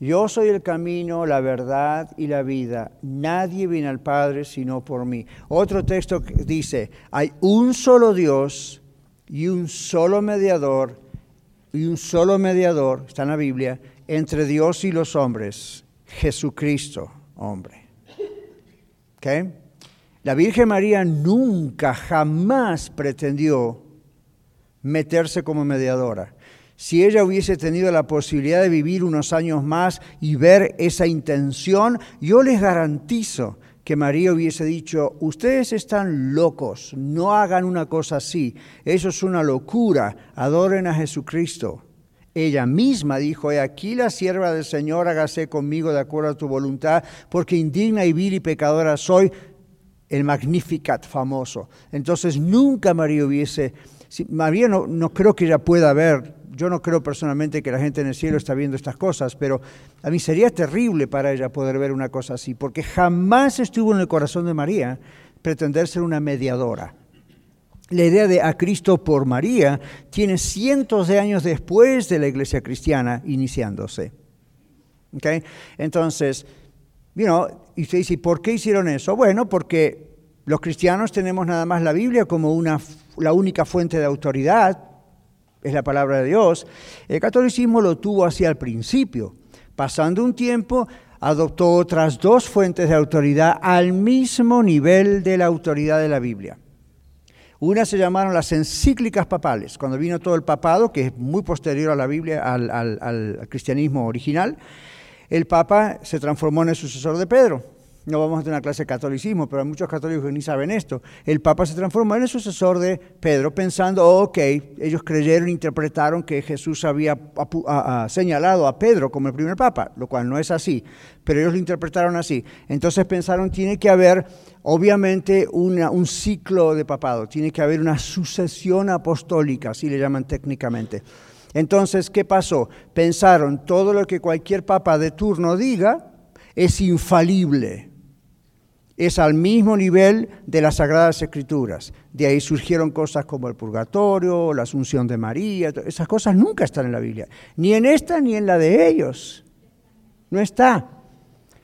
yo soy el camino, la verdad y la vida. Nadie viene al Padre sino por mí. Otro texto dice, hay un solo Dios y un solo mediador, y un solo mediador, está en la Biblia, entre Dios y los hombres, Jesucristo, hombre. ¿Okay? La Virgen María nunca, jamás pretendió meterse como mediadora. Si ella hubiese tenido la posibilidad de vivir unos años más y ver esa intención, yo les garantizo que María hubiese dicho, ustedes están locos, no hagan una cosa así, eso es una locura, adoren a Jesucristo. Ella misma dijo, he aquí la sierva del Señor, hágase conmigo de acuerdo a tu voluntad, porque indigna y vil y pecadora soy, el Magnificat famoso. Entonces nunca María hubiese, si, María no, no creo que ella pueda ver, yo no creo personalmente que la gente en el cielo está viendo estas cosas, pero a mí sería terrible para ella poder ver una cosa así, porque jamás estuvo en el corazón de María pretender ser una mediadora. La idea de a Cristo por María tiene cientos de años después de la iglesia cristiana iniciándose. ¿Okay? Entonces, you know, y usted dice, ¿por qué hicieron eso? Bueno, porque los cristianos tenemos nada más la Biblia como una, la única fuente de autoridad, es la palabra de Dios. El catolicismo lo tuvo hacia el principio. Pasando un tiempo, adoptó otras dos fuentes de autoridad al mismo nivel de la autoridad de la Biblia. Una se llamaron las encíclicas papales, cuando vino todo el papado, que es muy posterior a la Biblia, al, al, al cristianismo original. El Papa se transformó en el sucesor de Pedro. No vamos a tener una clase de catolicismo, pero hay muchos católicos que ni saben esto. El Papa se transformó en el sucesor de Pedro, pensando, oh, ok, ellos creyeron, interpretaron que Jesús había a, a, señalado a Pedro como el primer Papa, lo cual no es así, pero ellos lo interpretaron así. Entonces pensaron, tiene que haber, obviamente, una, un ciclo de papado, tiene que haber una sucesión apostólica, así le llaman técnicamente. Entonces, ¿qué pasó? Pensaron, todo lo que cualquier Papa de turno diga es infalible. Es al mismo nivel de las Sagradas Escrituras. De ahí surgieron cosas como el purgatorio, la asunción de María. Esas cosas nunca están en la Biblia. Ni en esta ni en la de ellos. No está.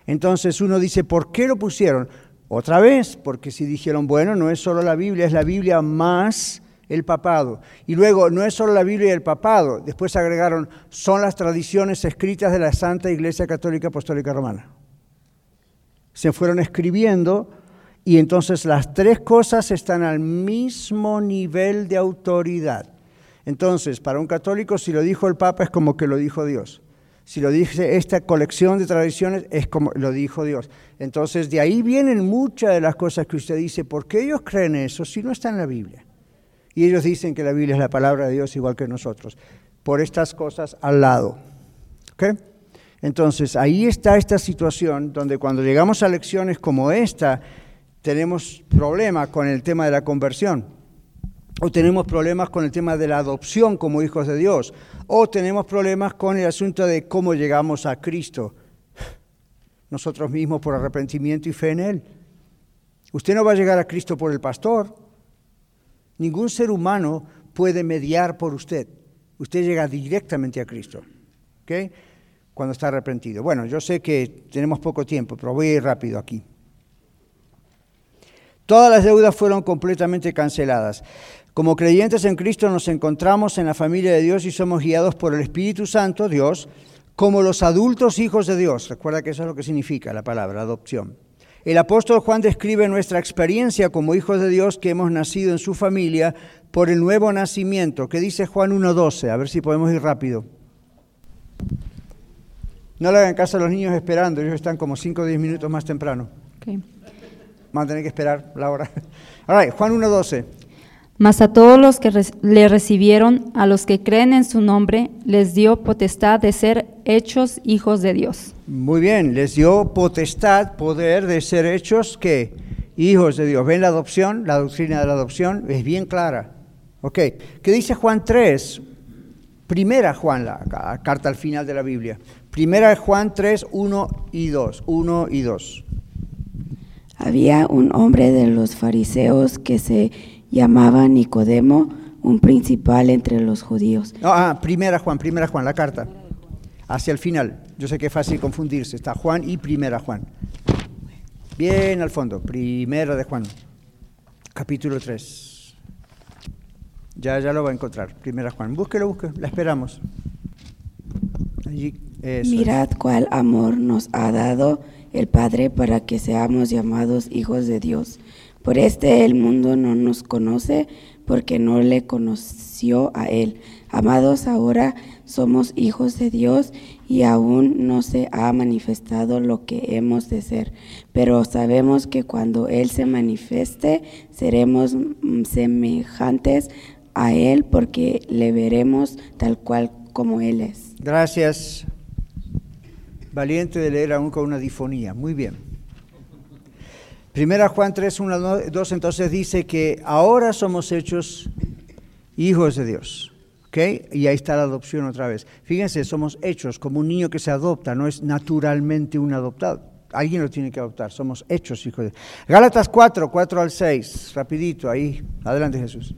Entonces uno dice, ¿por qué lo pusieron? Otra vez, porque si dijeron, bueno, no es solo la Biblia, es la Biblia más el papado. Y luego, no es solo la Biblia y el papado. Después agregaron, son las tradiciones escritas de la Santa Iglesia Católica Apostólica Romana. Se fueron escribiendo y entonces las tres cosas están al mismo nivel de autoridad. Entonces, para un católico, si lo dijo el Papa es como que lo dijo Dios. Si lo dice esta colección de tradiciones es como lo dijo Dios. Entonces, de ahí vienen muchas de las cosas que usted dice, ¿por qué ellos creen eso si no está en la Biblia? Y ellos dicen que la Biblia es la palabra de Dios igual que nosotros. Por estas cosas al lado. ¿Ok? Entonces, ahí está esta situación donde cuando llegamos a lecciones como esta, tenemos problemas con el tema de la conversión, o tenemos problemas con el tema de la adopción como hijos de Dios, o tenemos problemas con el asunto de cómo llegamos a Cristo, nosotros mismos por arrepentimiento y fe en Él. Usted no va a llegar a Cristo por el pastor, ningún ser humano puede mediar por usted, usted llega directamente a Cristo, ¿ok? Cuando está arrepentido. Bueno, yo sé que tenemos poco tiempo, pero voy a ir rápido aquí. Todas las deudas fueron completamente canceladas. Como creyentes en Cristo nos encontramos en la familia de Dios y somos guiados por el Espíritu Santo, Dios, como los adultos hijos de Dios. Recuerda que eso es lo que significa la palabra adopción. El apóstol Juan describe nuestra experiencia como hijos de Dios que hemos nacido en su familia por el nuevo nacimiento. ¿Qué dice Juan uno doce? A ver si podemos ir rápido. No le hagan caso a los niños esperando, ellos están como cinco o diez minutos más temprano. Okay. Van a tener que esperar la hora. All right, Juan uno doce. Mas a todos los que le recibieron, a los que creen en su nombre, les dio potestad de ser hechos hijos de Dios. Muy bien, les dio potestad, poder de ser hechos, ¿qué? Hijos de Dios. ¿Ven la adopción? La doctrina de la adopción es bien clara. Ok, ¿qué dice Juan tres? Primera Juan, la carta al final de la Biblia. Primera Juan tres, uno y dos. uno y dos. Había un hombre de los fariseos que se llamaba Nicodemo, un principal entre los judíos. No, ah, Primera Juan, Primera Juan, la carta. Hacia el final. Yo sé que es fácil confundirse. Está Juan y Primera Juan. Bien al fondo. Primera de Juan, capítulo tres. Ya, ya lo va a encontrar. Primera Juan. Búsquelo, búsquelo. La esperamos. Allí. Eso. Mirad cuál amor nos ha dado el Padre para que seamos llamados hijos de Dios. Por este el mundo no nos conoce, porque no le conoció a Él. Amados, ahora somos hijos de Dios y aún no se ha manifestado lo que hemos de ser. Pero sabemos que cuando Él se manifieste, seremos semejantes a Él, porque le veremos tal cual como Él es. Gracias. Valiente de leer aún con una difonía. Muy bien. Primera Juan tres, uno, dos, entonces dice que ahora somos hechos hijos de Dios. ¿Okay? Y ahí está la adopción otra vez. Fíjense, somos hechos como un niño que se adopta, no es naturalmente un adoptado. Alguien lo tiene que adoptar, somos hechos hijos de Dios. Gálatas cuatro, cuatro al seis, rapidito, ahí. Adelante, Jesús.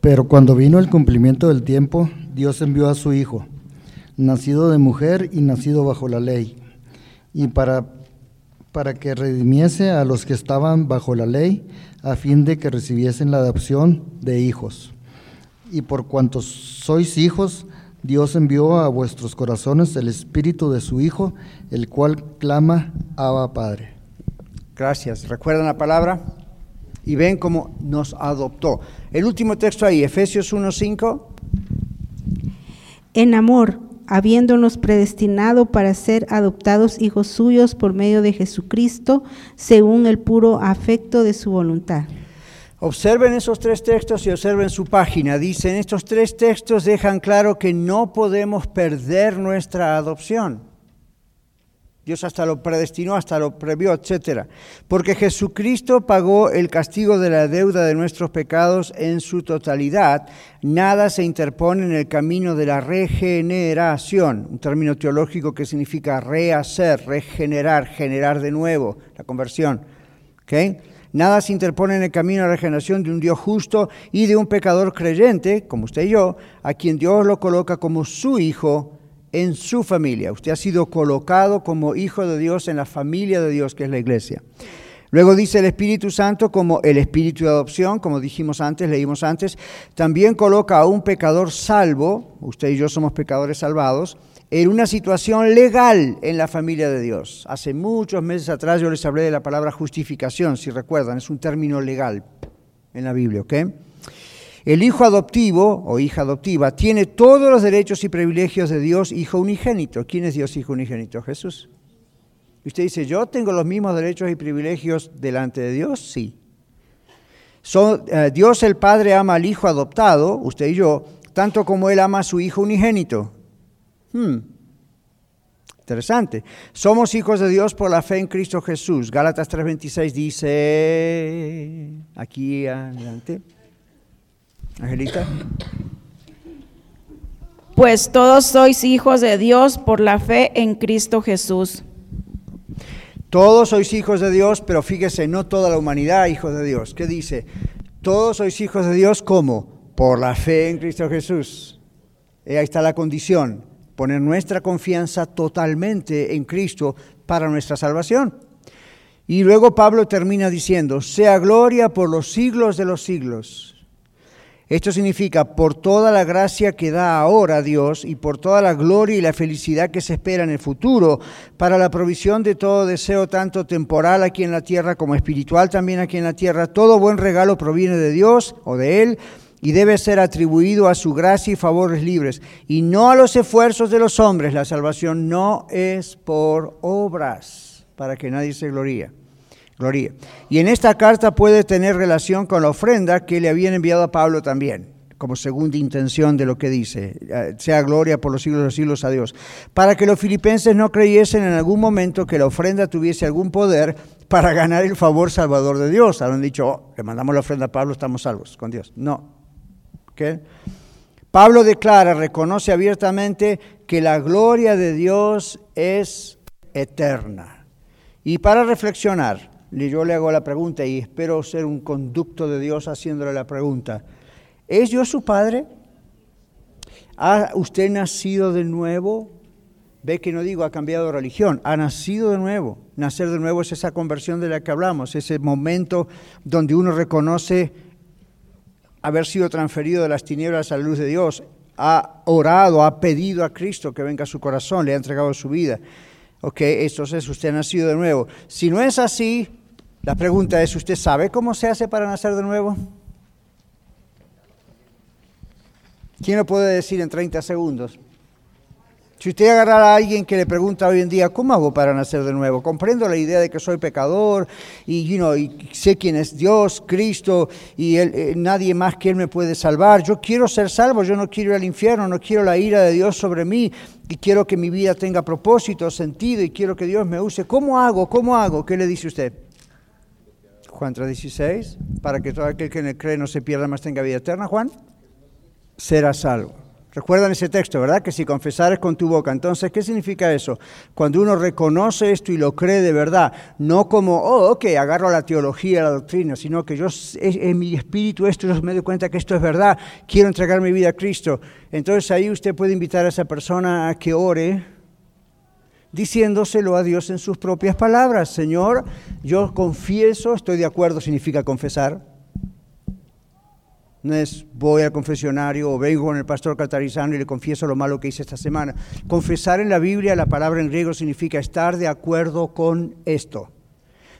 Pero cuando vino el cumplimiento del tiempo, Dios envió a su Hijo, nacido de mujer y nacido bajo la ley, y para, para que redimiese a los que estaban bajo la ley, a fin de que recibiesen la adopción de hijos. Y por cuantos sois hijos, Dios envió a vuestros corazones el Espíritu de su Hijo, el cual clama, Abba Padre. Gracias. ¿Recuerdan la palabra? Y ven cómo nos adoptó. El último texto ahí, Efesios uno cinco. En amor, habiéndonos predestinado para ser adoptados hijos suyos por medio de Jesucristo, según el puro afecto de su voluntad. Observen esos tres textos y observen su página. Dicen, estos tres textos dejan claro que no podemos perder nuestra adopción. Dios hasta lo predestinó, hasta lo previó, etcétera. Porque Jesucristo pagó el castigo de la deuda de nuestros pecados en su totalidad. Nada se interpone en el camino de la regeneración, un término teológico que significa rehacer, regenerar, generar de nuevo, la conversión. ¿Okay? Nada se interpone en el camino de la regeneración de un Dios justo y de un pecador creyente, como usted y yo, a quien Dios lo coloca como su hijo en su familia. Usted ha sido colocado como hijo de Dios en la familia de Dios, que es la iglesia. Luego dice el Espíritu Santo como el Espíritu de adopción, como dijimos antes, leímos antes, también coloca a un pecador salvo, usted y yo somos pecadores salvados, en una situación legal en la familia de Dios. Hace muchos meses atrás yo les hablé de la palabra justificación, si recuerdan, es un término legal en la Biblia, ¿ok? El hijo adoptivo o hija adoptiva tiene todos los derechos y privilegios de Dios hijo unigénito. ¿Quién es Dios hijo unigénito? Jesús. Y usted dice, ¿yo tengo los mismos derechos y privilegios delante de Dios? Sí. So, eh, Dios el Padre ama al hijo adoptado, usted y yo, tanto como Él ama a su hijo unigénito. Hmm. Interesante. Somos hijos de Dios por la fe en Cristo Jesús. Gálatas tres veintiséis dice, aquí adelante. Angelita. Pues todos sois hijos de Dios por la fe en Cristo Jesús. Todos sois hijos de Dios, pero fíjese, no toda la humanidad hijos de Dios. ¿Qué dice? Todos sois hijos de Dios, ¿cómo? Por la fe en Cristo Jesús. Eh, ahí está la condición, poner nuestra confianza totalmente en Cristo para nuestra salvación. Y luego Pablo termina diciendo, sea gloria por los siglos de los siglos. Esto significa, por toda la gracia que da ahora Dios y por toda la gloria y la felicidad que se espera en el futuro, para la provisión de todo deseo, tanto temporal aquí en la tierra como espiritual también aquí en la tierra, todo buen regalo proviene de Dios o de Él y debe ser atribuido a su gracia y favores libres, y no a los esfuerzos de los hombres. La salvación no es por obras, para que nadie se gloríe. Gloría. Y en esta carta puede tener relación con la ofrenda que le habían enviado a Pablo también, como segunda intención de lo que dice, sea gloria por los siglos de los siglos a Dios, para que los filipenses no creyesen en algún momento que la ofrenda tuviese algún poder para ganar el favor salvador de Dios. Habían dicho, oh, le mandamos la ofrenda a Pablo, estamos salvos con Dios. No. ¿Qué? Pablo declara, reconoce abiertamente que la gloria de Dios es eterna. Y para reflexionar, yo le hago la pregunta y espero ser un conducto de Dios haciéndole la pregunta. ¿Es Dios su Padre? ¿Ha usted nacido de nuevo? Ve que no digo ha cambiado de religión, ha nacido de nuevo. Nacer de nuevo es esa conversión de la que hablamos, ese momento donde uno reconoce haber sido transferido de las tinieblas a la luz de Dios, ha orado, ha pedido a Cristo que venga a su corazón, le ha entregado su vida. Ok, entonces usted ha nacido de nuevo. Si no es así, la pregunta es, ¿usted sabe cómo se hace para nacer de nuevo? ¿Quién lo puede decir en treinta segundos? Si usted agarrara a alguien que le pregunta hoy en día, ¿cómo hago para nacer de nuevo? Comprendo la idea de que soy pecador y, you know, y sé quién es Dios, Cristo, y él, eh, nadie más que Él me puede salvar. Yo quiero ser salvo, yo no quiero ir al infierno, no quiero la ira de Dios sobre mí, y quiero que mi vida tenga propósito, sentido, y quiero que Dios me use. ¿Cómo hago? ¿Cómo hago? ¿Qué le dice usted? Juan tres dieciséis, para que todo aquel que en él cree no se pierda, mas tenga vida eterna, Juan, será salvo. Recuerdan ese texto, ¿verdad? Que si confesares con tu boca. Entonces, ¿qué significa eso? Cuando uno reconoce esto y lo cree de verdad, no como, oh, ok, agarro la teología, la doctrina, sino que yo, en mi espíritu, esto yo me doy cuenta que esto es verdad, quiero entregar mi vida a Cristo. Entonces, ahí usted puede invitar a esa persona a que ore, diciéndoselo a Dios en sus propias palabras. Señor, yo confieso, estoy de acuerdo, significa confesar. No es voy al confesionario o vengo con el pastor Catarizano y le confieso lo malo que hice esta semana. Confesar en la Biblia, la palabra en griego significa estar de acuerdo con esto.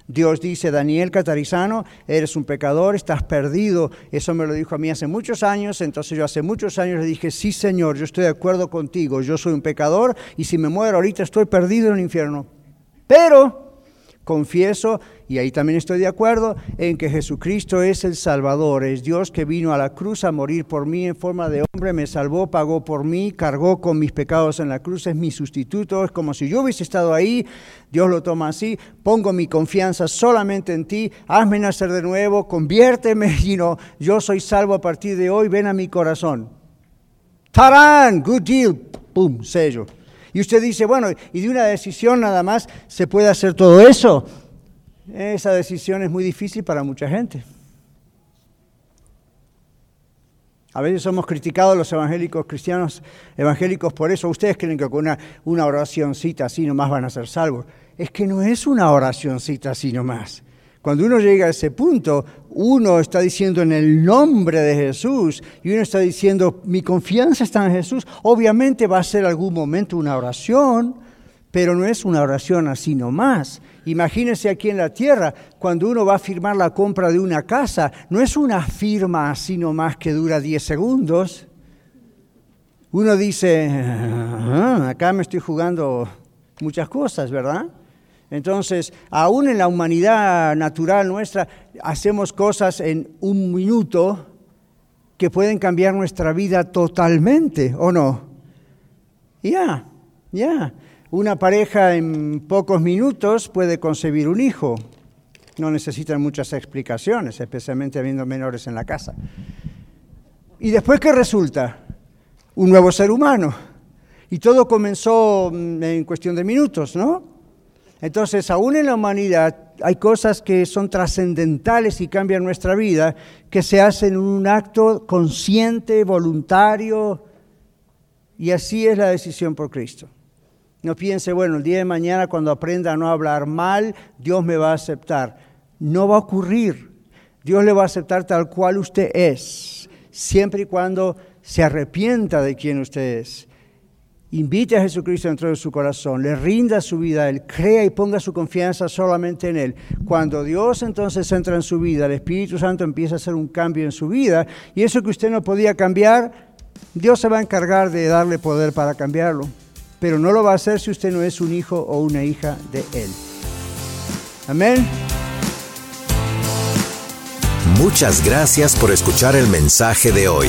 Dios dice, Daniel Catarizano, eres un pecador, estás perdido. Eso me lo dijo a mí hace muchos años, entonces yo hace muchos años le dije, sí Señor, yo estoy de acuerdo contigo, yo soy un pecador y si me muero ahorita estoy perdido en el infierno. Pero confieso, y ahí también estoy de acuerdo, en que Jesucristo es el Salvador, es Dios que vino a la cruz a morir por mí en forma de hombre, me salvó, pagó por mí, cargó con mis pecados en la cruz, es mi sustituto, es como si yo hubiese estado ahí, Dios lo toma así, pongo mi confianza solamente en ti, hazme nacer de nuevo, conviérteme, y no, yo soy salvo a partir de hoy, ven a mi corazón. ¡Tarán! Good deal, pum, sello. Y usted dice, bueno, y de una decisión nada más se puede hacer todo eso. Esa decisión es muy difícil para mucha gente. A veces somos criticados los evangélicos cristianos, evangélicos por eso. Ustedes creen que con una, una oracioncita así nomás van a ser salvos. Es que no es una oracioncita así nomás. Cuando uno llega a ese punto, uno está diciendo en el nombre de Jesús y uno está diciendo, mi confianza está en Jesús. Obviamente va a ser algún momento una oración, pero no es una oración así nomás. Imagínense aquí en la tierra, cuando uno va a firmar la compra de una casa, no es una firma así nomás que dura diez segundos. Uno dice, ah, acá me estoy jugando muchas cosas, ¿verdad? Entonces, aún en la humanidad natural nuestra, hacemos cosas en un minuto que pueden cambiar nuestra vida totalmente, ¿o no? Ya, yeah, ya. Yeah. Una pareja en pocos minutos puede concebir un hijo. No necesitan muchas explicaciones, especialmente habiendo menores en la casa. ¿Y después qué resulta? Un nuevo ser humano. Y todo comenzó en cuestión de minutos, ¿no? Entonces, aún en la humanidad hay cosas que son trascendentales y cambian nuestra vida, que se hacen en un acto consciente, voluntario, y así es la decisión por Cristo. No piense, bueno, el día de mañana cuando aprenda a no hablar mal, Dios me va a aceptar. No va a ocurrir. Dios le va a aceptar tal cual usted es, siempre y cuando se arrepienta de quien usted es. Invite a Jesucristo dentro de su corazón, le rinda su vida a Él, crea y ponga su confianza solamente en Él. Cuando Dios entonces entra en su vida, el Espíritu Santo empieza a hacer un cambio en su vida, y eso que usted no podía cambiar, Dios se va a encargar de darle poder para cambiarlo. Pero no lo va a hacer si usted no es un hijo o una hija de Él. Amén. Muchas gracias por escuchar el mensaje de hoy.